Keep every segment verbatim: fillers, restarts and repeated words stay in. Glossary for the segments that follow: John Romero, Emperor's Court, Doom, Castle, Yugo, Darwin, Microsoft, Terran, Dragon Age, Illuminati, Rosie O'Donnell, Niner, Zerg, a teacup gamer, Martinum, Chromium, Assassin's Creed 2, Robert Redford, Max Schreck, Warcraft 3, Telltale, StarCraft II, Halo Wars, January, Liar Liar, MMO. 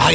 I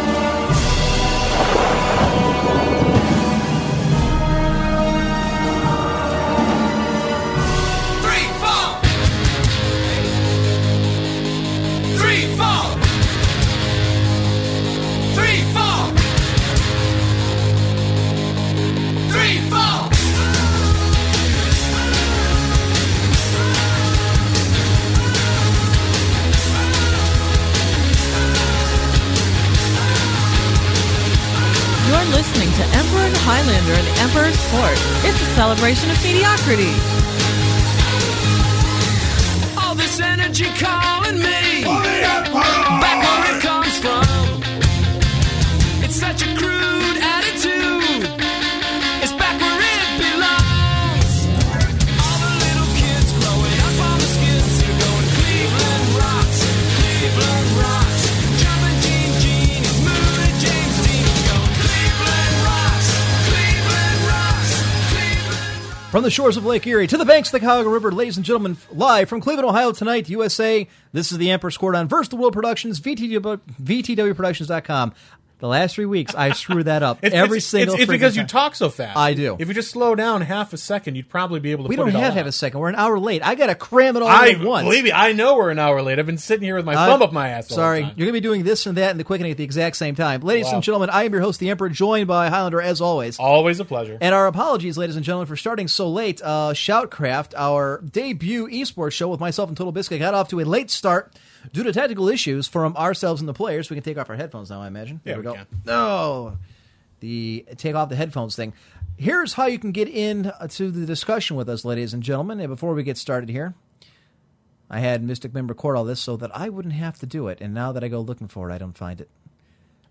You're listening to Emperor and Highlander in the Emperor's Court. It's a celebration of mediocrity. All this energy calling me. Back where it comes from. It's such a crude attitude. It's back where it belongs. All the little kids growing up on the skins. You're going Cleveland rocks, Cleveland rocks. From the shores of Lake Erie to the banks of the Cuyahoga River, ladies and gentlemen, live from Cleveland, Ohio tonight, U S A, this is the Emperor's Court on Versatilworld Productions, V T W Productions dot com. The last three weeks, I screw that up it's, every it's, single It's, it's because time. You talk so fast. I do. If you just slow down half a second, you'd probably be able to we put it We don't have half a second. We're an hour late. I got to cram it all I, in once. Believe me, I know we're an hour late. I've been sitting here with my uh, thumb up my ass all Sorry. The time. You're going to be doing this and that and the quickening at the exact same time. Ladies wow. and gentlemen, I am your host, the Emperor, joined by Highlander, as always. Always a pleasure. And our apologies, ladies and gentlemen, for starting so late. Uh, Shoutcraft, our debut esports show with myself and Total Biscuit, got off to a late start due to tactical issues from ourselves and the players. We can take off our headphones now, I imagine. Yeah, there we, we go. No, oh, the take off the headphones thing. Here's how you can get in to the discussion with us, ladies and gentlemen. And before we get started here, I had Mystic Mim record all this so that I wouldn't have to do it. And now that I go looking for it, I don't find it.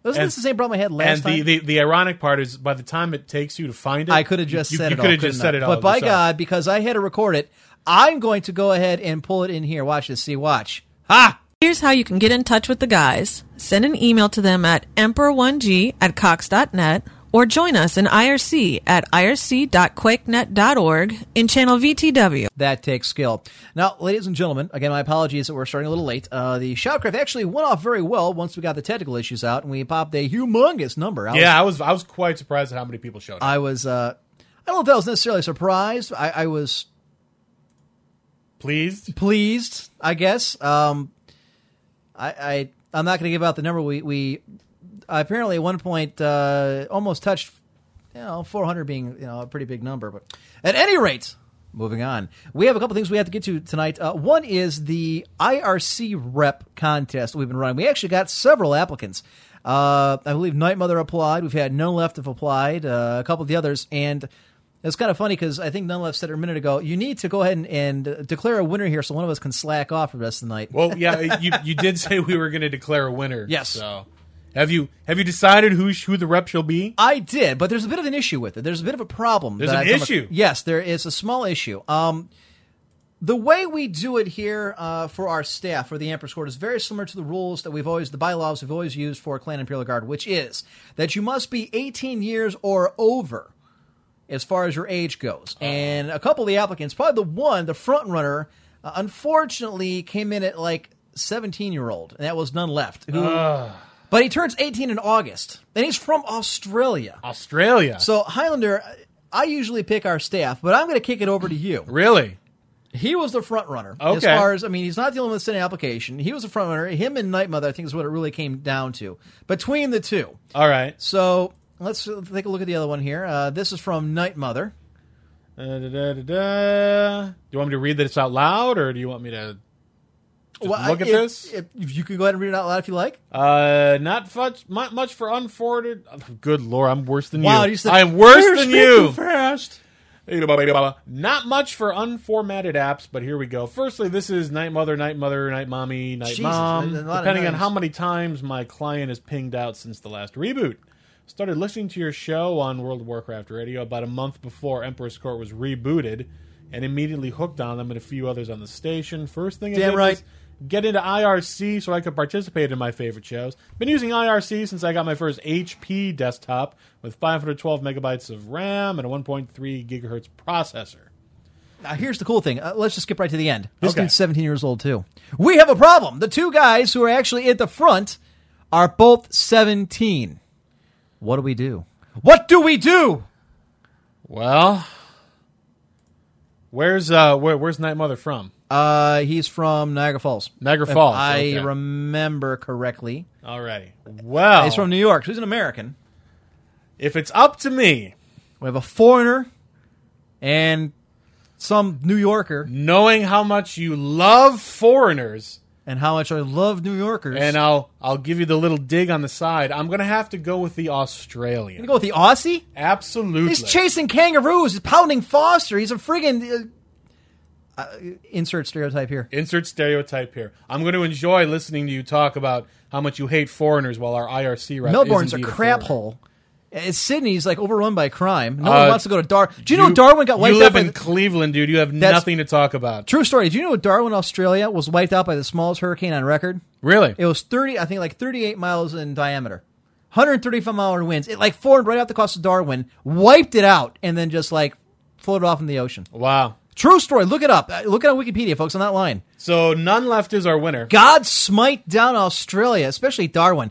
Wasn't this the same problem I had last and time? And the, the, the ironic part is by the time it takes you to find it, I could have just you, said you, you it all. You could have just said it all. But by yourself. God, because I had to record it, I'm going to go ahead and pull it in here. Watch this. See, watch. Ah! Here's how you can get in touch with the guys. Send an email to them at emperor one g at cox dot net or join us in I R C at I R C dot quakenet dot org in channel V T W. That takes skill. Now, ladies and gentlemen, again, my apologies that we're starting a little late. Uh, the Shoutcraft actually went off very well once we got the technical issues out and we popped a humongous number. I yeah, was, I was I was quite surprised at how many people showed up. I was, uh, I don't know if that was necessarily surprised. I, I was... Pleased? Pleased, I guess. Um, I, I, I'm not going to give out the number. We, we apparently at one point uh, almost touched, you know, four hundred being, you know, a pretty big number. But at any rate, moving on, we have a couple things we have to get to tonight. Uh, one is the I R C rep contest we've been running. We actually got several applicants. Uh, I believe Nightmother applied. We've had None Left have applied, uh, a couple of the others, and... It's kind of funny because I think None Left said it a minute ago, you need to go ahead and, and declare a winner here so one of us can slack off for the rest of the night. Well, yeah, you, you did say we were going to declare a winner. Yes. So have you have you decided who who the rep shall be? I did, but there's a bit of an issue with it. There's a bit of a problem. There's an issue. Ac- yes, there is a small issue. Um, the way we do it here uh, for our staff, for the Emperor's Court, is very similar to the rules that we've always, the bylaws we've always used for Clan Imperial Guard, which is that you must be eighteen years or over as far as your age goes. And a couple of the applicants, probably the one, the front runner, uh, unfortunately came in at like seventeen-year-old, and that was None Left. Who, uh. But he turns eighteen in August, and he's from Australia. Australia. So, Highlander, I usually pick our staff, but I'm going to kick it over to you. Really? He was the front runner. Okay. As far as, I mean, he's not the only one that's in an application. He was the front runner. Him and Nightmother, I think, is what it really came down to. Between the two. All right. So... let's take a look at the other one here. Uh, this is from Nightmother. Uh, da, da, da, da. Do you want me to read this out loud, or do you want me to just well, look I, at if, this? If, if you can go ahead and read it out loud if you like. Uh, not much, not much for unforwarded. Good Lord, I'm worse than wow, you. you said, I am worse than you. Fast. Not much for unformatted apps, but here we go. Firstly, this is Nightmother, Nightmother, Nightmommy, Nightmom, depending on how many times my client has pinged out since the last reboot. Started listening to your show on World of Warcraft Radio about a month before Emperor's Court was rebooted, and immediately hooked on them and a few others on the station. First thing I Damn did right. was get into I R C so I could participate in my favorite shows. Been using I R C since I got my first H P desktop with five hundred twelve megabytes of RAM and a one point three gigahertz processor. Now, here's the cool thing. Uh, let's just skip right to the end. This dude's okay. seventeen years old, too. We have a problem. The two guys who are actually at the front are both seventeen. What do we do? What do we do? Well, where's uh, where, where's Nightmother from? Uh, he's from Niagara Falls. Niagara Falls. If I okay. remember correctly. Alrighty. Well. He's from New York, so he's an American. If it's up to me. We have a foreigner and some New Yorker. Knowing how much you love foreigners. And how much I love New Yorkers. And I'll I'll give you the little dig on the side. I'm going to have to go with the Australian. You're going to go with the Aussie? Absolutely. He's chasing kangaroos. He's pounding Foster. He's a friggin'... Uh, Uh, insert stereotype here. Insert stereotype here. I'm going to enjoy listening to you talk about how much you hate foreigners while our I R C rep Melbourne's is a crap hole. It's Sydney's like overrun by crime. No uh, one wants to go to Darwin. Do you, you know Darwin got wiped out? You live out by in the- Cleveland, dude. You have nothing to talk about. True story. Do you know Darwin, Australia was wiped out by the smallest hurricane on record? Really? It was thirty. I think like thirty-eight miles in diameter. one hundred thirty-five mile hour winds. It like formed right out the coast of Darwin, wiped it out, and then just like floated off in the oceon. Wow. True story. Look it up. Look it on Wikipedia, folks. I'm not lying. So None Left is our winner. God smite down Australia, especially Darwin.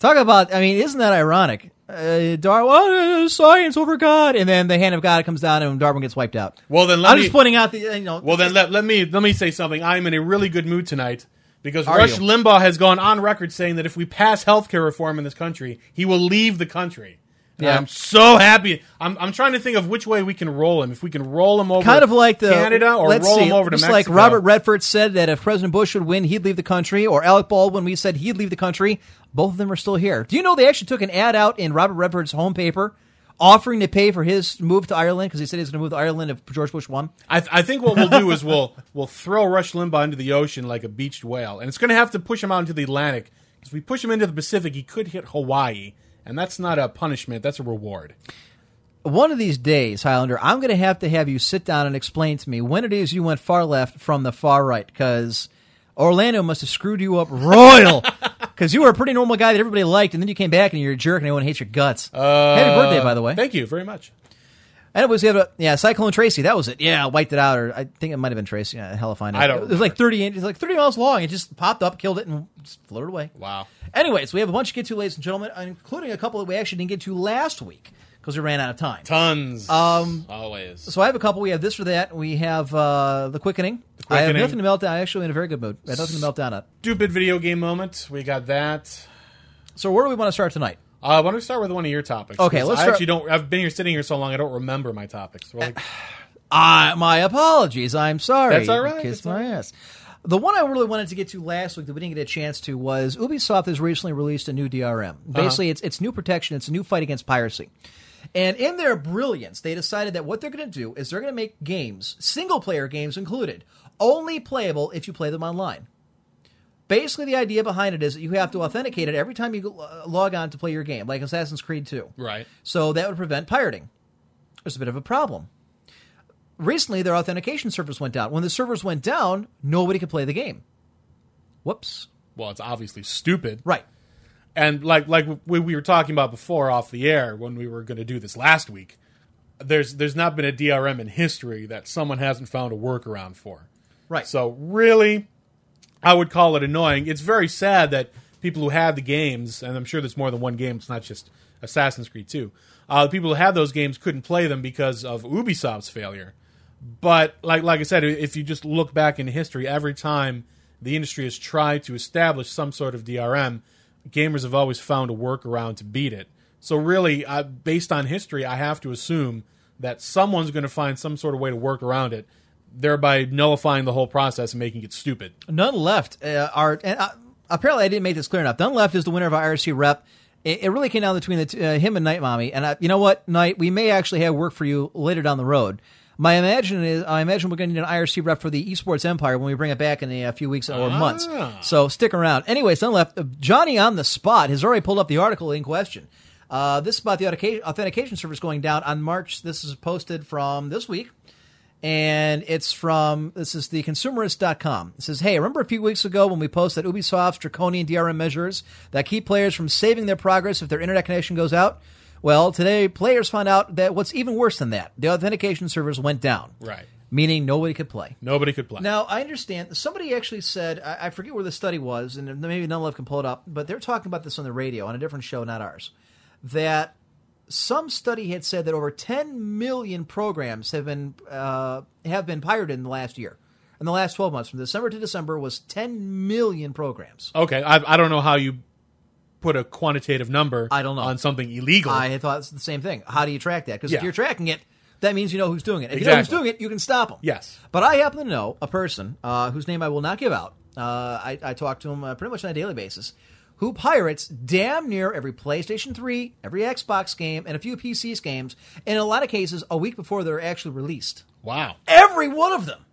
Talk about, I mean, isn't that ironic? Uh, Darwin, science over God, and then the hand of God comes down and Darwin gets wiped out. Well, then let I'm me, just pointing out the. You know, well, then let, let me let me say something. I'm in a really good mood tonight because Are Rush you? Limbaugh has gone on record saying that if we pass healthcare reform in this country, he will leave the country. Yeah. I'm so happy. I'm I'm trying to think of which way we can roll him. If we can roll him over kind of like the, Canada or let's roll see, him over to Mexico. It's like Robert Redford said that if President Bush would win, he'd leave the country. Or Alec Baldwin, we said he'd leave the country. Both of them are still here. Do you know they actually took an ad out in Robert Redford's home paper offering to pay for his move to Ireland because he said he was going to move to Ireland if George Bush won? I, th- I think what we'll do is we'll we'll throw Rush Limbaugh into the ocean like a beached whale. And it's going to have to push him out into the Atlantic. Because if we push him into the Pacific, he could hit Hawaii. And that's not a punishment. That's a reward. One of these days, Highlander, I'm going to have to have you sit down and explain to me when it is you went far left from the far right, because Orlando must have screwed you up royal, because you were a pretty normal guy that everybody liked, and then you came back and you're a jerk and everyone hates your guts. Uh, Happy birthday, by the way. Thank you very much. And it was the other, yeah, Cyclone Tracy. That was it. Yeah, wiped it out, or I think it might have been Tracy. Yeah, hell if I know. I don't. It was remember. like thirty. It was like thirty miles long. It just popped up, killed it, and just floated away. Wow. Anyways, we have a bunch to get to, ladies and gentlemen, including a couple that we actually didn't get to last week because we ran out of time. Tons. Um, always. So I have a couple. We have this or that. We have uh, the quickening. the quickening. I have nothing to melt down. I'm actually in a very good mood. I have nothing to melt down at. Stupid video game moment. We got that. So where do we want to start tonight? Uh, why don't we start with one of your topics? Okay, let's I start. Actually don't, I've been here sitting here so long, I don't remember my topics. Like, uh, my apologies. I'm sorry. That's all right. Kiss that's my all right. ass. The one I really wanted to get to last week that we didn't get a chance to was Ubisoft has recently released a new D R M. Basically, uh-huh. it's it's new protection. It's a new fight against piracy. And in their brilliance, they decided that what they're going to do is they're going to make games, single-player games included, only playable if you play them online. Basically, the idea behind it is that you have to authenticate it every time you log on to play your game, like Assassin's Creed two. Right. So that would prevent pirating. There's a bit of a problem. Recently, their authentication servers went down. When the servers went down, nobody could play the game. Whoops. Well, it's obviously stupid. Right. And like like we were talking about before off the air when we were going to do this last week, there's there's not been a D R M in history that someone hasn't found a workaround for. Right. So really... I would call it annoying. It's very sad that people who have the games, and I'm sure there's more than one game, it's not just Assassin's Creed two, uh, the people who have those games couldn't play them because of Ubisoft's failure. But like like I said, if you just look back in history, every time the industry has tried to establish some sort of D R M, gamers have always found a workaround to beat it. So really, uh, based on history, I have to assume that someone's going to find some sort of way to work around it, thereby nullifying the whole process and making it stupid. None Left uh, are... And, uh, apparently, I didn't make this clear enough. None Left is the winner of our I R C rep. It, it really came down between the t- uh, him and Night Mommy. And I, you know what, Night, we may actually have work for you later down the road. My imagine is, I imagine we're going to need an I R C rep for the Esports Empire when we bring it back in a few weeks or ah. months. So stick around. Anyways, None Left, Johnny on the Spot has already pulled up the article in question. Uh, this is about the authentication service going down on March. This is posted from this week. And it's from, this is the consumerist dot com. It says, hey, remember a few weeks ago when we posted Ubisoft's draconian D R M measures that keep players from saving their progress if their internet connection goes out? Well, today, players found out that what's even worse than that, the authentication servers went down. Right. Meaning nobody could play. Nobody could play. Now, I understand. Somebody actually said, I, I forget where the study was, and maybe None Left can pull it up, but they're talking about this on the radio, on a different show, not ours, that some study had said that over ten million programs have been uh, have been pirated in the last year. In the last twelve months, from December to December, was ten million programs. Okay. I, I don't know how you put a quantitative number I don't know. on something illegal. I thought it's the same thing. How do you track that? Because yeah. if you're tracking it, that means you know who's doing it. If exactly. you know who's doing it, you can stop them. Yes. But I happen to know a person uh, whose name I will not give out. Uh, I, I talk to him uh, pretty much on a daily basis, who pirates damn near every PlayStation three, every Xbox game, and a few P C games, and in a lot of cases, a week before they're actually released. Wow. Every one of them.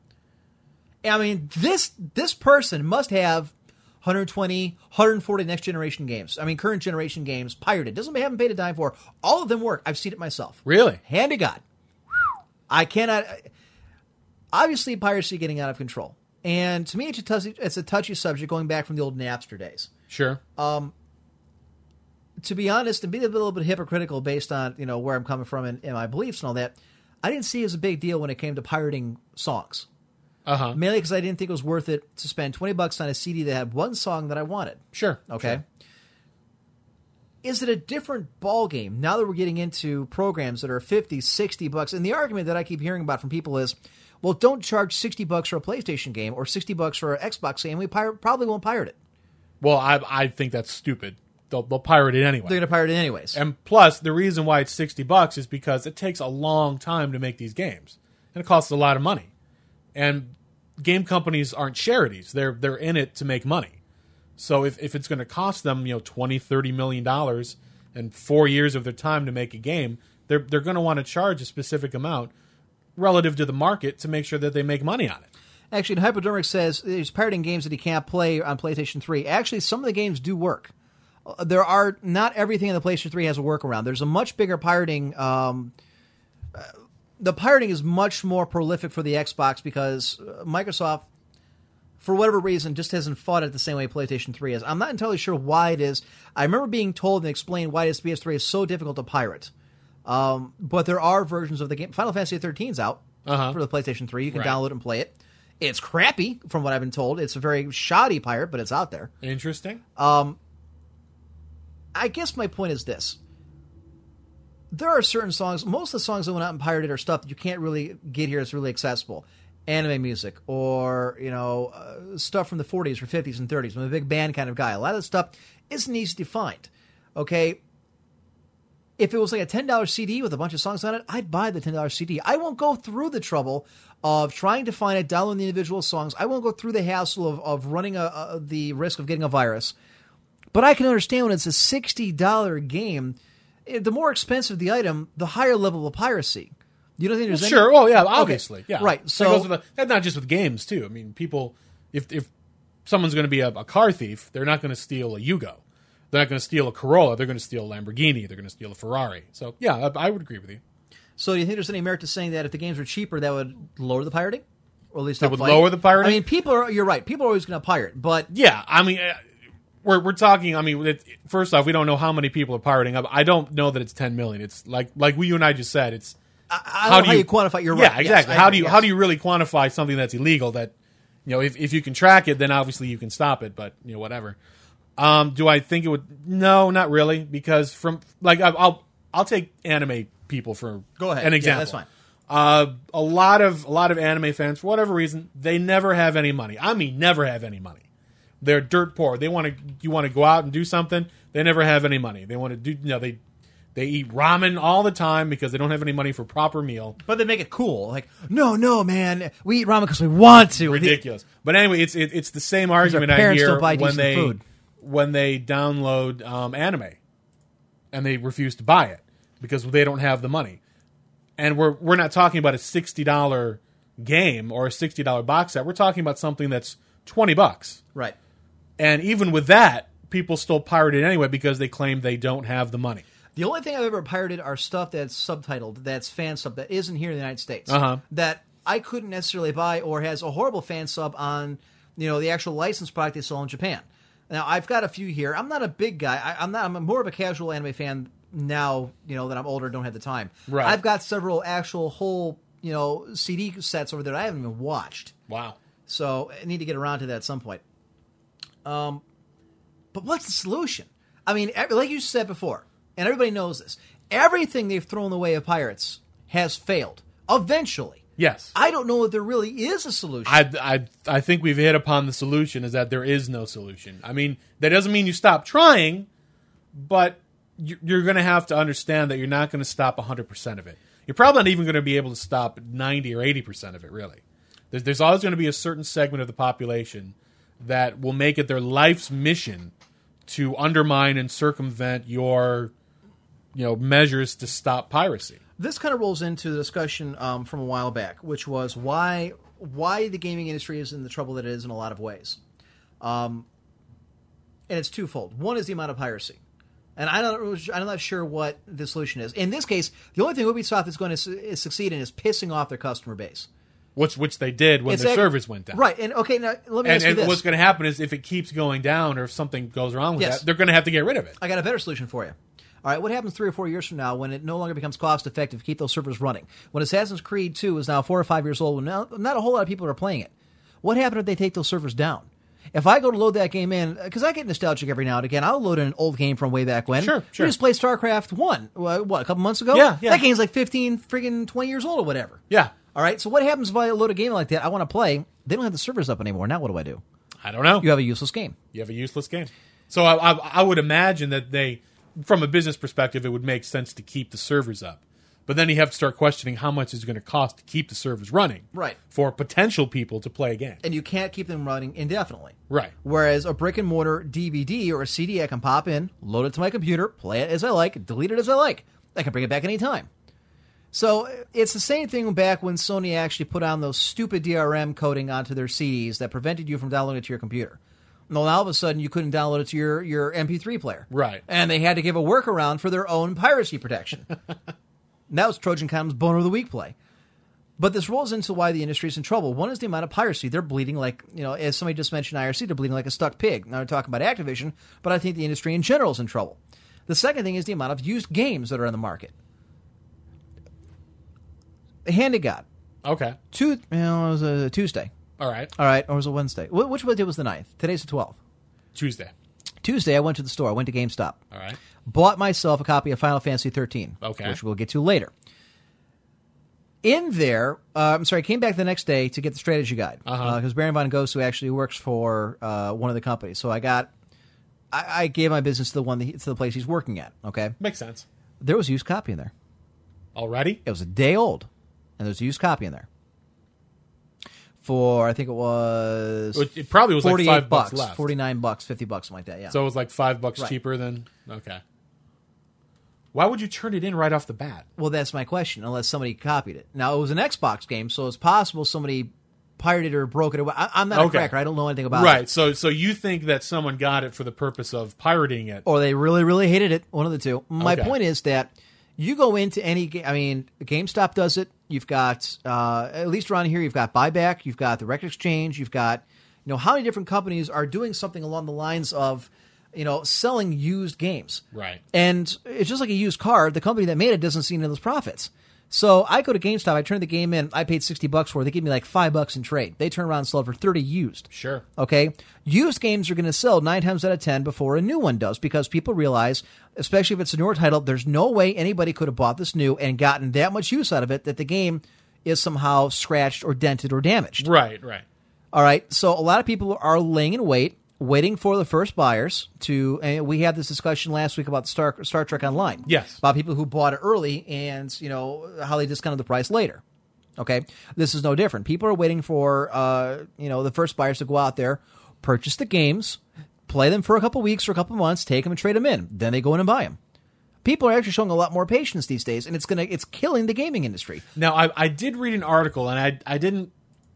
I mean, this this person must have one hundred twenty, one hundred forty next generation games. I mean, current generation games pirated. Doesn't they haven't paid a dime for. All of them work. I've seen it myself. Really? Hand to God. I cannot. Obviously, piracy getting out of control. And to me, it's a touchy, it's a touchy subject going back from the old Napster days. Sure. Um, to be honest, and be a little bit hypocritical based on, you know, where I'm coming from and, and my beliefs and all that, I didn't see it as a big deal when it came to pirating songs. Uh-huh. Mainly because I didn't think it was worth it to spend twenty bucks on a C D that had one song that I wanted. Sure. Okay. Sure. Is it a different ball game now that we're getting into programs that are fifty, sixty bucks? And the argument that I keep hearing about from people is, well, don't charge sixty bucks for a PlayStation game or sixty bucks for an Xbox game. We pir- probably won't pirate it. Well, I I think that's stupid. They'll, they'll pirate it anyway. They're going to pirate it anyways. And plus, the reason why it's sixty bucks is because it takes a long time to make these games. And it costs a lot of money. And game companies aren't charities. They're they're in it to make money. So if, if it's going to cost them, you know, twenty, thirty million dollars and four years of their time to make a game, they're they're going to want to charge a specific amount relative to the market to make sure that they make money on it. Actually, Hypodermic says he's pirating games that he can't play on PlayStation three. Actually, some of the games do work. There are not everything in the PlayStation three has a workaround. There's a much bigger pirating. Um, uh, The pirating is much more prolific for the Xbox because Microsoft, for whatever reason, just hasn't fought it the same way PlayStation three is. I'm not entirely sure why it is. I remember being told and explained why this P S three is so difficult to pirate. Um, but there are versions of the game. Final Fantasy thirteen is out uh-huh. for the PlayStation three. You can right. download and play it. It's crappy, from what I've been told. It's a very shoddy pirate, but it's out there. Interesting. Um, I guess my point is this. There are certain songs, most of the songs that went out and pirated are stuff that you can't really get here that's really accessible. Anime music or, you know, uh, stuff from the forties or fifties and thirties. I'm a big band kind of guy. A lot of that stuff isn't easy to find. Okay? If it was like a ten dollar C D with a bunch of songs on it, I'd buy the ten dollar C D. I won't go through the trouble of trying to find it, downloading the individual songs. I won't go through the hassle of, of running a, a, the risk of getting a virus. But I can understand when it's a sixty dollar game. The more expensive the item, the higher level of piracy. You don't think there's well, any? Sure. Well, yeah, obviously. Okay. Yeah. Right. So the, that's not just with games, too. I mean, people, if if someone's going to be a, a car thief, they're not going to steal a Yugo. They're not going to steal a Corolla. They're going to steal a Lamborghini. They're going to steal a Ferrari. So, yeah, I, I would agree with you. So do you think there's any merit to saying that if the games were cheaper, that would lower the pirating? Or at least that would fighting? lower the pirating? I mean, people are, you're right. People are always going to pirate, but. Yeah, I mean. Uh, We're we're talking. I mean, it, first off, we don't know how many people are pirating up. I don't know that it's ten million. It's like like we you and I just said. It's I, I how do how you, you quantify? You're yeah, right. Yeah, exactly. Yes, how agree, do you yes. how do you really quantify something that's illegal? That you know, if if you can track it, then obviously you can stop it. But you know, whatever. Um, do I think it would? No, not really. Because from like I'll I'll, I'll take anime people for Go ahead. an example. Yeah, that's fine. Uh, a lot of a lot of anime fans, for whatever reason, they never have any money. I mean, never have any money. They're dirt poor. They want to. You want to go out and do something. They never have any money. They want to do. You know, they they eat ramen all the time because they don't have any money for a proper meal. But they make it cool. Like, no, no, man, we eat ramen because we want to. Ridiculous. But anyway, it's it, it's the same argument I hear when they food. when they download um, anime. and they refuse to buy it because they don't have the money. And we're we're not talking about a sixty dollar game or a sixty dollar box set. We're talking about something that's twenty bucks. Right. And even with that, people still pirate it anyway because they claim they don't have the money. The only thing I've ever pirated are stuff that's subtitled, that's fan sub, that isn't here in the United States. Uh-huh. That I couldn't necessarily buy or has a horrible fan sub on, you know, the actual licensed product they sell in Japan. Now, I've got a few here. I'm not a big guy. I, I'm not. I'm more of a casual anime fan now, you know, that I'm older and don't have the time. Right. I've got several actual whole, you know, C D sets over there that I haven't even watched. Wow. So I need to get around to that at some point. Um, but what's the solution? I mean, like you said before, and everybody knows this, everything they've thrown away of pirates has failed eventually. Yes. I don't know if there really is a solution. I, I, I think we've hit upon the solution is that there is no solution. I mean, that doesn't mean you stop trying, but you're going to have to understand that you're not going to stop one hundred percent of it. You're probably not even going to be able to stop ninety or eighty percent of it, really. There's, there's always going to be a certain segment of the population that will make it their life's mission to undermine and circumvent your, you know, measures to stop piracy. This kind of rolls into the discussion um, from a while back, which was why why the gaming industry is in the trouble that it is in a lot of ways. Um, and it's twofold. One is the amount of piracy. And I don't, I'm not sure what the solution is. In this case, the only thing Ubisoft is going to su- is succeed in is pissing off their customer base. Which, which they did when exactly. their servers went down. Right. And, okay, now let me and, ask you and this. And what's going to happen is if it keeps going down or if something goes wrong with yes. that, they're going to have to get rid of it. I got a better solution for you. All right, what happens three or four years from now when it no longer becomes cost-effective to keep those servers running? When Assassin's Creed two is now four or five years old, now not a whole lot of people are playing it. What happens if they take those servers down? If I go to load that game in, because I get nostalgic every now and again, I'll load in an old game from way back when. Sure, sure. We just played StarCraft one, what, a couple months ago? Yeah, yeah. That game's like fifteen, friggin' twenty years old or whatever. Yeah. All right, so what happens if I load a game like that I want to play? They don't have the servers up anymore. Now what do I do? I don't know. You have a useless game. You have a useless game. So I, I, I would imagine that they... From a business perspective, it would make sense to keep the servers up. But then you have to start questioning how much it's going to cost to keep the servers running right. for potential people to play a game. And you can't keep them running indefinitely. Right. Whereas a brick-and-mortar D V D or a C D I can pop in, load it to my computer, play it as I like, delete it as I like. I can bring it back any time. So it's the same thing back when Sony actually put on those stupid D R M coding onto their C Ds that prevented you from downloading it to your computer. Well, now all of a sudden you couldn't download it to your, your M P three player. Right. And they had to give a workaround for their own piracy protection. That was Trojan Com's Boner of the Week play. But this rolls into why the industry is in trouble. One is the amount of piracy. They're bleeding like, you know, as somebody just mentioned I R C, they're bleeding like a stuck pig. Now we're talking about Activision, but I think the industry in general is in trouble. The second thing is the amount of used games that are on the market. Hand to God. Okay. Two, you know, it was a Tuesday. All right. All right. Or was it Wednesday? Which one was the ninth? Today's the twelfth. Tuesday. Tuesday, I went to the store. I went to GameStop. All right. Bought myself a copy of Final Fantasy thirteen, okay. which we'll get to later. In there, uh, I'm sorry, I came back the next day to get the strategy guide. Because uh-huh. uh, Baron Von Ghost, who actually works for uh, one of the companies. So I got, I, I gave my business to the one that he, to the place he's working at. Okay. Makes sense. There was a used copy in there. Already? It was a day old, and there was a used copy in there. For I think it was it probably was like five bucks, bucks left. forty-nine bucks, fifty bucks, something like that. Yeah. So it was like five bucks right. cheaper than okay. Why would you turn it in right off the bat? Well, that's my question. Unless somebody copied it. Now it was an Xbox game, so it's possible somebody pirated or broke it. I, I'm not okay. a cracker. I don't know anything about right. it. Right. So, so you think that someone got it for the purpose of pirating it, or they really, really hated it? One of the two. My okay. point is that you go into any game. I mean, GameStop does it. You've got, uh, at least around here, you've got Buyback, you've got the Record Exchange, you've got, you know, how many different companies are doing something along the lines of, you know, selling used games. Right. And it's just like a used car. The company that made it doesn't see any of those profits. So I go to GameStop, I turn the game in, I paid sixty bucks for it. They give me like five bucks in trade. They turn around and sell it for thirty used. Sure. Okay. Used games are going to sell nine times out of ten before a new one does because people realize, especially if it's a newer title, there's no way anybody could have bought this new and gotten that much use out of it that the game is somehow scratched or dented or damaged. Right, right. All right. So a lot of people are laying in wait, waiting for the first buyers to, and we had this discussion last week about Star, Star Trek Online. Yes. About people who bought it early and, you know, how they discounted the price later. Okay. This is no different. People are waiting for, uh, you know, the first buyers to go out there, purchase the games, play them for a couple weeks or a couple months, take them and trade them in. Then they go in and buy them. people are actually showing a lot more patience these days, and it's gonna it's killing the gaming industry. Now, I, I did read an article, and I I didn't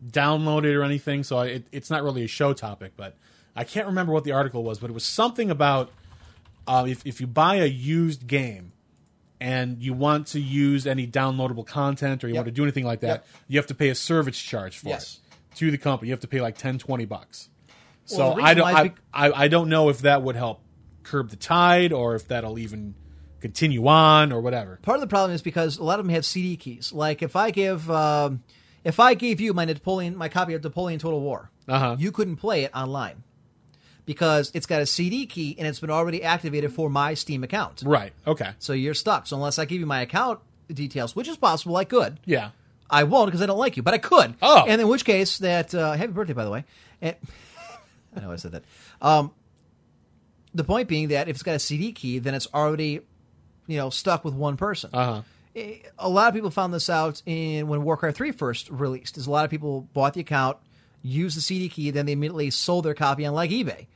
download it or anything, so I, it, it's not really a show topic, but I can't remember what the article was, but it was something about uh, if if you buy a used game and you want to use any downloadable content or you yep. want to do anything like that, yep. you have to pay a service charge for yes. it to the company. You have to pay like ten, twenty bucks. Well, so I don't I, be- I, I don't know if that would help curb the tide or if that'll even continue on or whatever. Part of the problem is because a lot of them have C D keys. Like if I give um, if I gave you my Napoleon, my copy of Napoleon Total War, uh-huh. you couldn't play it online because it's got a C D key and it's been already activated for my Steam account. Right. Okay. So you're stuck. So unless I give you my account details, which is possible, I could. Yeah. I won't because I don't like you, but I could. Oh. And in which case, that uh, happy birthday, by the way. And, I know I said that. Um, the point being that if it's got a C D key, then it's already, you know, stuck with one person. Uh-huh. It, a lot of people found this out in when Warcraft three first released. Is a lot of people bought the account, used the C D key, then they immediately sold their copy on like eBay,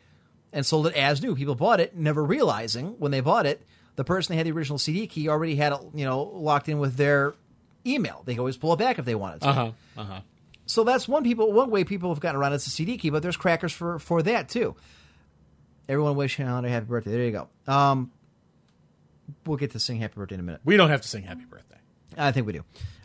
and sold it as new. People bought it, never realizing when they bought it, the person that had the original C D key already had it, you know, locked in with their email. They could always pull it back if they wanted to. Uh-huh. Uh-huh. So that's one people one way people have gotten around it, it's a C D key, but there's crackers for, for that too. Everyone wish Highlander happy birthday. There you go. Um, we'll get to sing happy birthday in a minute. We don't have to sing happy birthday. I think we do.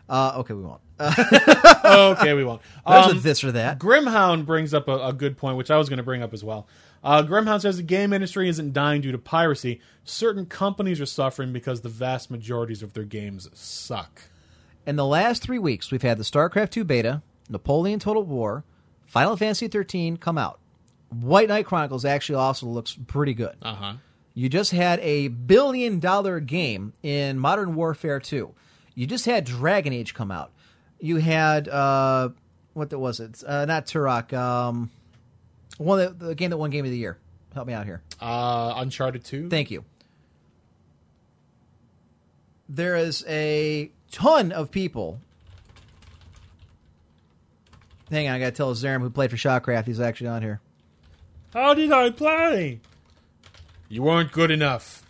Uh, okay, we won't. okay, we won't. Um, this or that. Grimhound brings up a, a good point, which I was going to bring up as well. Uh, Grimhound says the game industry isn't dying due to piracy. Certain companies are suffering because the vast majorities of their games suck. In the last three weeks, we've had the StarCraft two beta, Napoleon Total War, Final Fantasy thirteen come out. White Knight Chronicles actually also looks pretty good. Uh-huh. You just had a billion-dollar game in Modern Warfare two. You just had Dragon Age come out. You had, uh, what was it? Uh, not Turok. Um, one of the, the game that won Game of the Year. Help me out here. Uh, Uncharted two? Thank you. There is a ton of people... Hang on, I gotta tell Zarim, who played for Shoutcraft, he's actually on here. How did I play? You weren't good enough.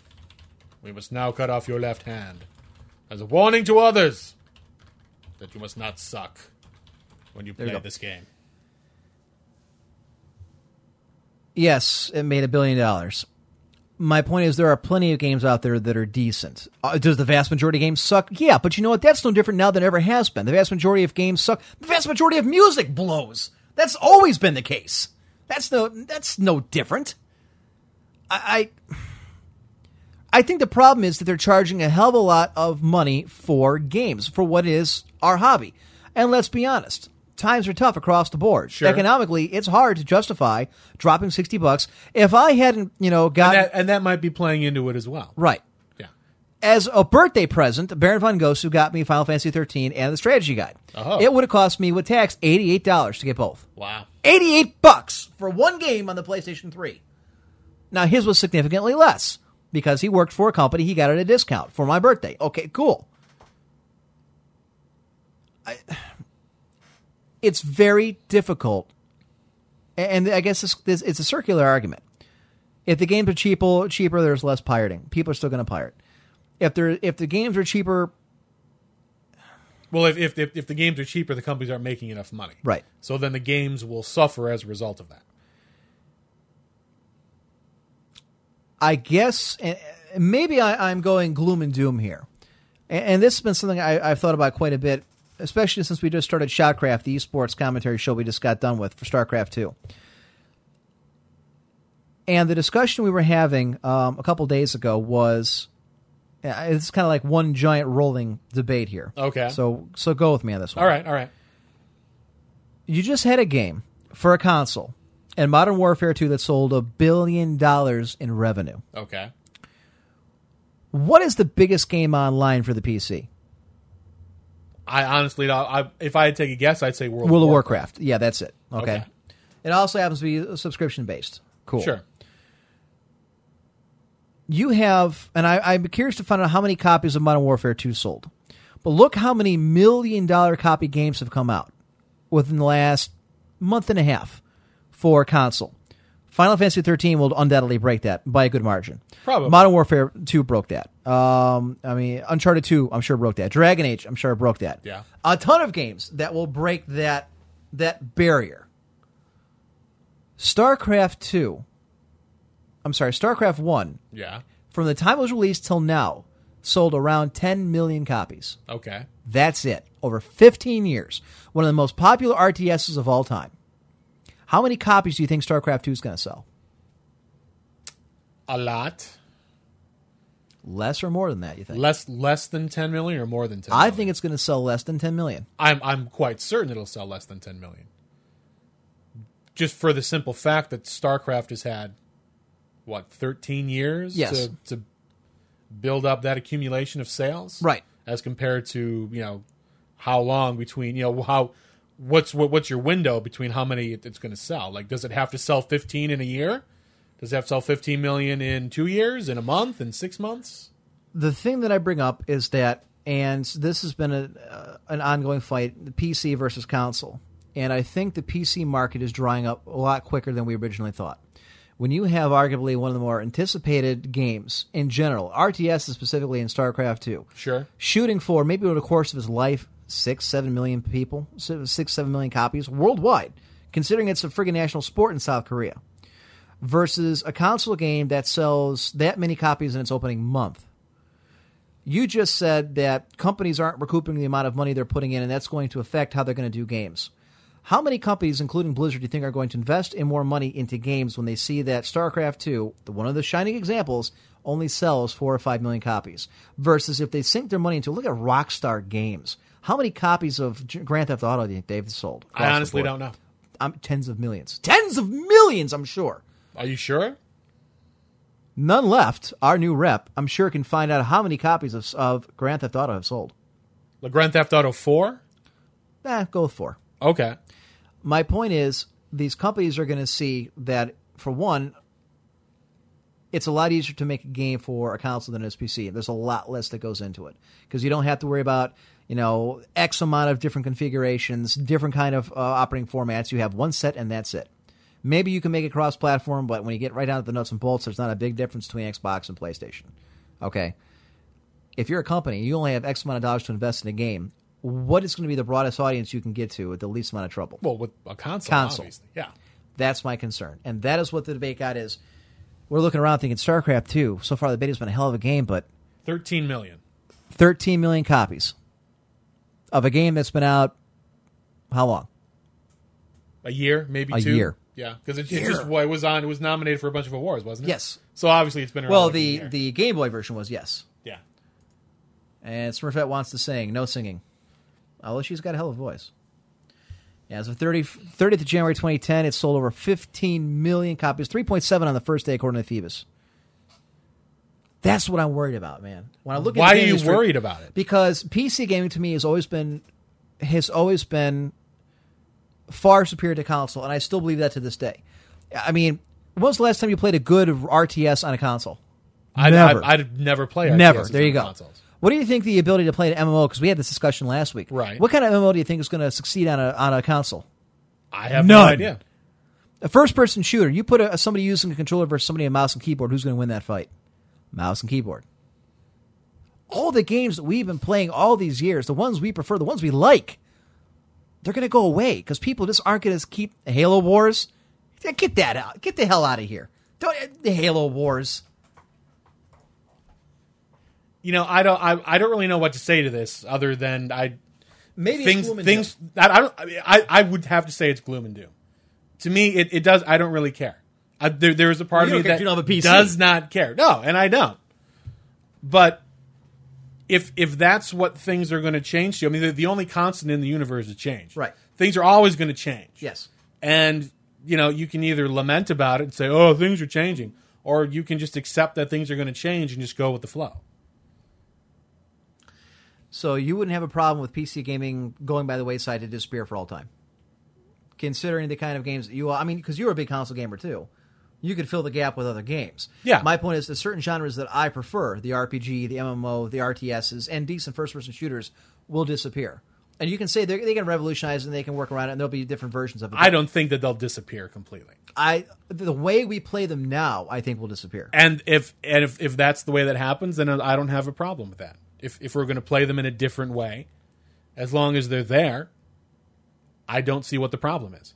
We must now cut off your left hand. As a warning to others that you must not suck when you there play you this game. Yes, it made a billion dollars. My point is there are plenty of games out there that are decent. Uh, does the vast majority of games suck? Yeah, but you know what? That's no different now than it ever has been. The vast majority of games suck. The vast majority of music blows. That's always been the case. That's no that's no different. I, I, I think the problem is that they're charging a hell of a lot of money for games, for what is our hobby. And let's be honest. Times are tough across the board. Sure. Economically, it's hard to justify dropping sixty bucks. If I hadn't, you know, gotten... And that, and that might be playing into it as well. Right. Yeah. As a birthday present, Baron Von Gosu got me Final Fantasy thirteen and the strategy guide. Oh. It would have cost me, with tax, eighty-eight dollars to get both. Wow. eighty-eight bucks for one game on the PlayStation three. Now, his was significantly less because he worked for a company. He got it at a discount for my birthday. Okay, cool. I... It's very difficult, and I guess this, this, it's a circular argument. If the games are cheaper, cheaper, there's less pirating. People are still going to pirate. If they're if the games are cheaper, well, if, if if if the games are cheaper, the companies aren't making enough money, right? So then the games will suffer as a result of that. I guess maybe I, I'm going gloom and doom here, and, and this has been something I, I've thought about quite a bit. Especially since we just started Shoutcraft, the esports commentary show we just got done with for StarCraft two. And the discussion we were having um, a couple days ago was, uh, it's kind of like one giant rolling debate here. Okay. So so go with me on this one. All right, all right. You just had a game for a console and Modern Warfare two that sold a billion dollars in revenue. Okay. What is the biggest game online for the P C? I honestly, I, if I had to take a guess, I'd say World, World of Warcraft. Warcraft. Yeah, that's it. Okay. okay. It also happens to be subscription-based. Cool. Sure. You have, and I, I'm curious to find out how many copies of Modern Warfare two sold. But look how many million-dollar copy games have come out within the last month and a half for console. Final Fantasy thirteen will undoubtedly break that by a good margin. Probably. Modern Warfare two broke that. Um, I mean, Uncharted two, I'm sure, broke that. Dragon Age, I'm sure, broke that. Yeah. A ton of games that will break that that barrier. StarCraft two. I'm sorry, StarCraft one. Yeah. From the time it was released till now, sold around ten million copies. Okay. That's it. Over fifteen years. One of the most popular R T Ss of all time. How many copies do you think StarCraft two is going to sell? A lot. Less or more than that, you think? Less less than ten million or more than ten million? I think it's going to sell less than ten million. I'm I'm quite certain it'll sell less than ten million. Just for the simple fact that StarCraft has had, what, thirteen years yes. to, to build up that accumulation of sales? Right. As compared to, you know, how long between, you know, how... What's what, what's your window between how many it's going to sell? Like, does it have to sell fifteen in a year? Does it have to sell fifteen million in two years, in a month, in six months? The thing that I bring up is that, and this has been a, uh, an ongoing fight, the P C versus console. And I think the P C market is drying up a lot quicker than we originally thought. When you have arguably one of the more anticipated games in general, R T S specifically in StarCraft two, sure, shooting for maybe over the course of his life, Six, seven million people, six, seven million copies worldwide, considering it's a friggin' national sport in South Korea, versus a console game that sells that many copies in its opening month. You just said that companies aren't recouping the amount of money they're putting in, and that's going to affect how they're going to do games. How many companies, including Blizzard, do you think are going to invest in more money into games when they see that StarCraft two, one of the shining examples, only sells four or five million copies, versus if they sink their money into, look at Rockstar Games. How many copies of Grand Theft Auto do you think they've sold? I honestly don't know. Um, tens of millions. Tens of millions, I'm sure. Are you sure? None Left, our new rep, I'm sure can find out how many copies of, of Grand Theft Auto have sold. The Grand Theft Auto four? Eh, go with four. Okay. My point is, these companies are going to see that, for one, it's a lot easier to make a game for a console than it is P C. There's a lot less that goes into it. Because you don't have to worry about... You know, X amount of different configurations, different kind of uh, operating formats. You have one set, and that's it. Maybe you can make it cross-platform, but when you get right down to the nuts and bolts, there's not a big difference between Xbox and PlayStation. Okay? If you're a company, you only have X amount of dollars to invest in a game. What is going to be the broadest audience you can get to with the least amount of trouble? Well, with a console, console. Obviously. Yeah. That's my concern. And that is what the debate got is. We're looking around thinking StarCraft two. So far, the beta's been a hell of a game, but... thirteen million. thirteen million copies. Of a game that's been out, how long? A year, maybe a two. A year, yeah, because it, it just well, it was on. It was nominated for a bunch of awards, wasn't it? Yes. So obviously, it's been around. Well, like the, the Game Boy version was yes. Yeah. And Smurfette wants to sing. No singing, although she's got a hell of a voice. Yeah, as of thirtieth of January twenty ten, it sold over fifteen million copies, three point seven on the first day, according to Phoebus. That's what I'm worried about, man. When I look at why the are you history, worried about it? Because P C gaming to me has always been has always been far superior to console, and I still believe that to this day. I mean, when was the last time you played a good R T S on a console? I'd never, I'd, I'd never play R T S never. There you go. Consoles. What do you think the ability to play an M M O? Because we had this discussion last week. Right. What kind of M M O do you think is going to succeed on a on a console? I have None. no idea. A first person shooter. You put a, somebody using a controller versus somebody with a mouse and keyboard. Who's going to win that fight? Mouse and keyboard. All the games that we've been playing all these years, the ones we prefer, the ones we like, they're going to go away because people just aren't going to keep Halo Wars. Get that out. Get the hell out of here. Don't the Halo Wars. You know, I don't. I, I don't really know what to say to this other than I. Maybe things. It's gloom and things. Doom. I, I don't. I, I would have to say it's gloom and doom. To me, it, it does. I don't really care. I, there, there is a part you of me that does not care. No, and I don't. But if if that's what things are going to change to, I mean, the, the only constant in the universe is change. Right. Things are always going to change. Yes. And, you know, you can either lament about it and say, oh, things are changing, or you can just accept that things are going to change and just go with the flow. So you wouldn't have a problem with P C gaming going by the wayside to disappear for all time? Considering the kind of games that you are, I mean, because you're a big console gamer, too. You could fill the gap with other games. Yeah. My point is there's certain genres that I prefer, the R P G, the M M O, the R T Ss, and decent first-person shooters will disappear. And you can say they can revolutionize and they can work around it, and there'll be different versions of it. I don't think that they'll disappear completely. I the way we play them now, I think will disappear. And if and if, if that's the way that happens, then I don't have a problem with that. If if we're going to play them in a different way, as long as they're there, I don't see what the problem is.